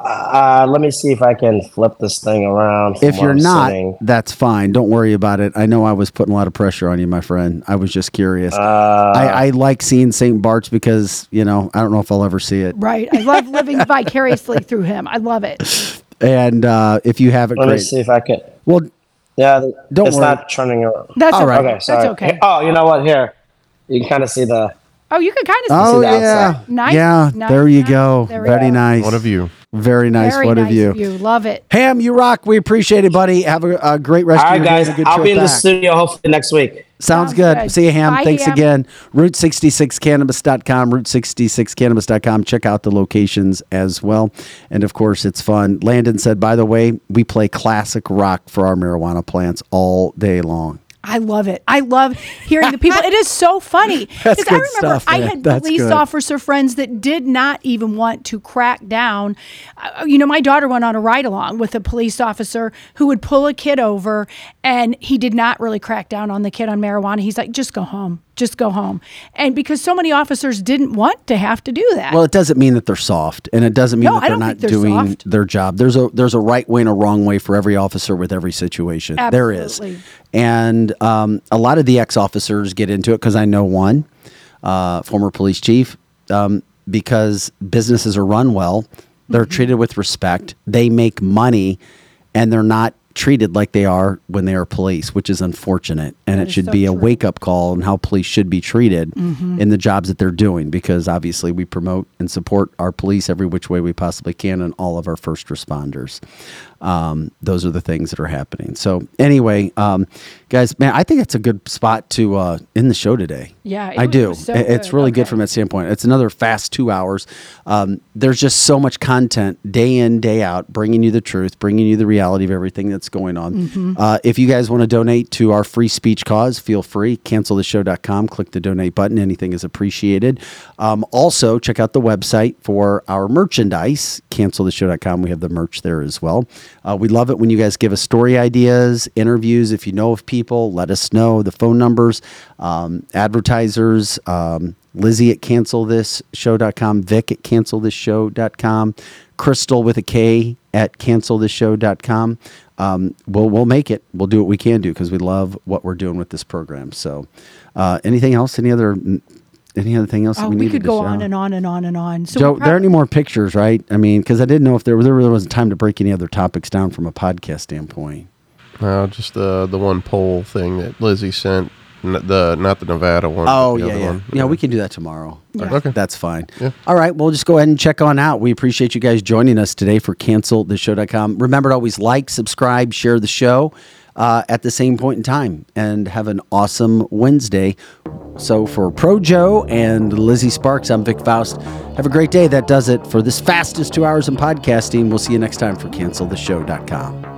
Uh, Uh, let me see if I can flip this thing around. If you're not, sitting. That's fine. Don't worry about it. I know I was putting a lot of pressure on you, my friend. I was just curious. Uh, I, I like seeing Saint Barts because, you know, I don't know if I'll ever see it. Right. I love living vicariously through him. I love it. And uh, if you haven't, let great. me see if I can. Well, yeah, don't it's worry. Not turning around. That's all okay. Right. Okay, sorry. That's okay. Oh, you know what? Here, you can kind of see the. Oh, you can kind of oh, see the yeah. outside. Nice. Yeah, nice. There you go. There Very go. nice. What of you? Very nice. Very what nice of you? you? Love it. Ham, you rock. We appreciate it, buddy. Have a, a great rest All of your right, day. All right, guys. I'll be in back. the studio hopefully next week. Sounds, Sounds good. good. See you, Ham. Bye, Thanks Ham. again. Route sixty-six Cannabis dot com. Route sixty-six Cannabis dot com. Check out the locations as well. And, of course, it's fun. Landon said, by the way, we play classic rock for our marijuana plants all day long. I love it. I love hearing the people. It is so funny. Because I remember stuff, I had That's police good. officer friends that did not even want to crack down. Uh, you know, my daughter went on a ride along with a police officer who would pull a kid over, and he did not really crack down on the kid on marijuana. He's like, just go home. Just go home. And because so many officers didn't want to have to do that. Well, it doesn't mean that they're soft, and it doesn't mean no, that they're not they're doing soft. their job. There's a there's a right way and a wrong way for every officer with every situation. Absolutely. There is. And um, a lot of the ex-officers get into it because I know one, uh, former police chief, um, because businesses are run well. They're mm-hmm. treated with respect. They make money, and they're not treated like they are when they are police, which is unfortunate. And that it should so be a true. wake-up call on how police should be treated mm-hmm. in the jobs that they're doing, because obviously we promote and support our police every which way we possibly can, and all of our first responders. Um, those are the things that are happening. So anyway, um, guys, man, I think it's a good spot to uh, end the show today. Yeah, I do. So it's good. really okay. good from that standpoint. It's another fast two hours. Um, there's just so much content day in, day out, bringing you the truth, bringing you the reality of everything that's going on. Mm-hmm. Uh, if you guys want to donate to our free speech cause, feel free. Cancel the show dot com. Click the donate button. Anything is appreciated. Um, also, check out the website for our merchandise, Cancel the Show dot com. We have the merch there as well. Uh, we love it when you guys give us story ideas, interviews. If you know of people, let us know. The phone numbers, um, advertisers, um, Lizzie at Cancel This Show dot com, Vic at Cancel This Show dot com, Crystal with a K at Cancel This Show dot com. Um, we'll, we'll make it. We'll do what we can do because we love what we're doing with this program. So uh, anything else? Any other... Any other thing else? Oh, that we, we could go on and on and on and on. So Joe, probably- there are any more pictures, right? I mean, because I didn't know if there, there really wasn't time to break any other topics down from a podcast standpoint. No, just the the one poll thing that Lizzie sent. The not the Nevada one. Oh yeah, yeah. One. yeah. We can do that tomorrow. Yeah. Okay, that's fine. Yeah. All right, we'll just go ahead and check on out. We appreciate you guys joining us today for Cancel The Show dot com. Remember to always like, subscribe, share the show uh, at the same point in time, and have an awesome Wednesday. So for Pro Joe and Lizzie Sparks, I'm Vic Faust. Have a great day. That does it for this fastest two hours in podcasting. We'll see you next time for Cancel The Show dot com.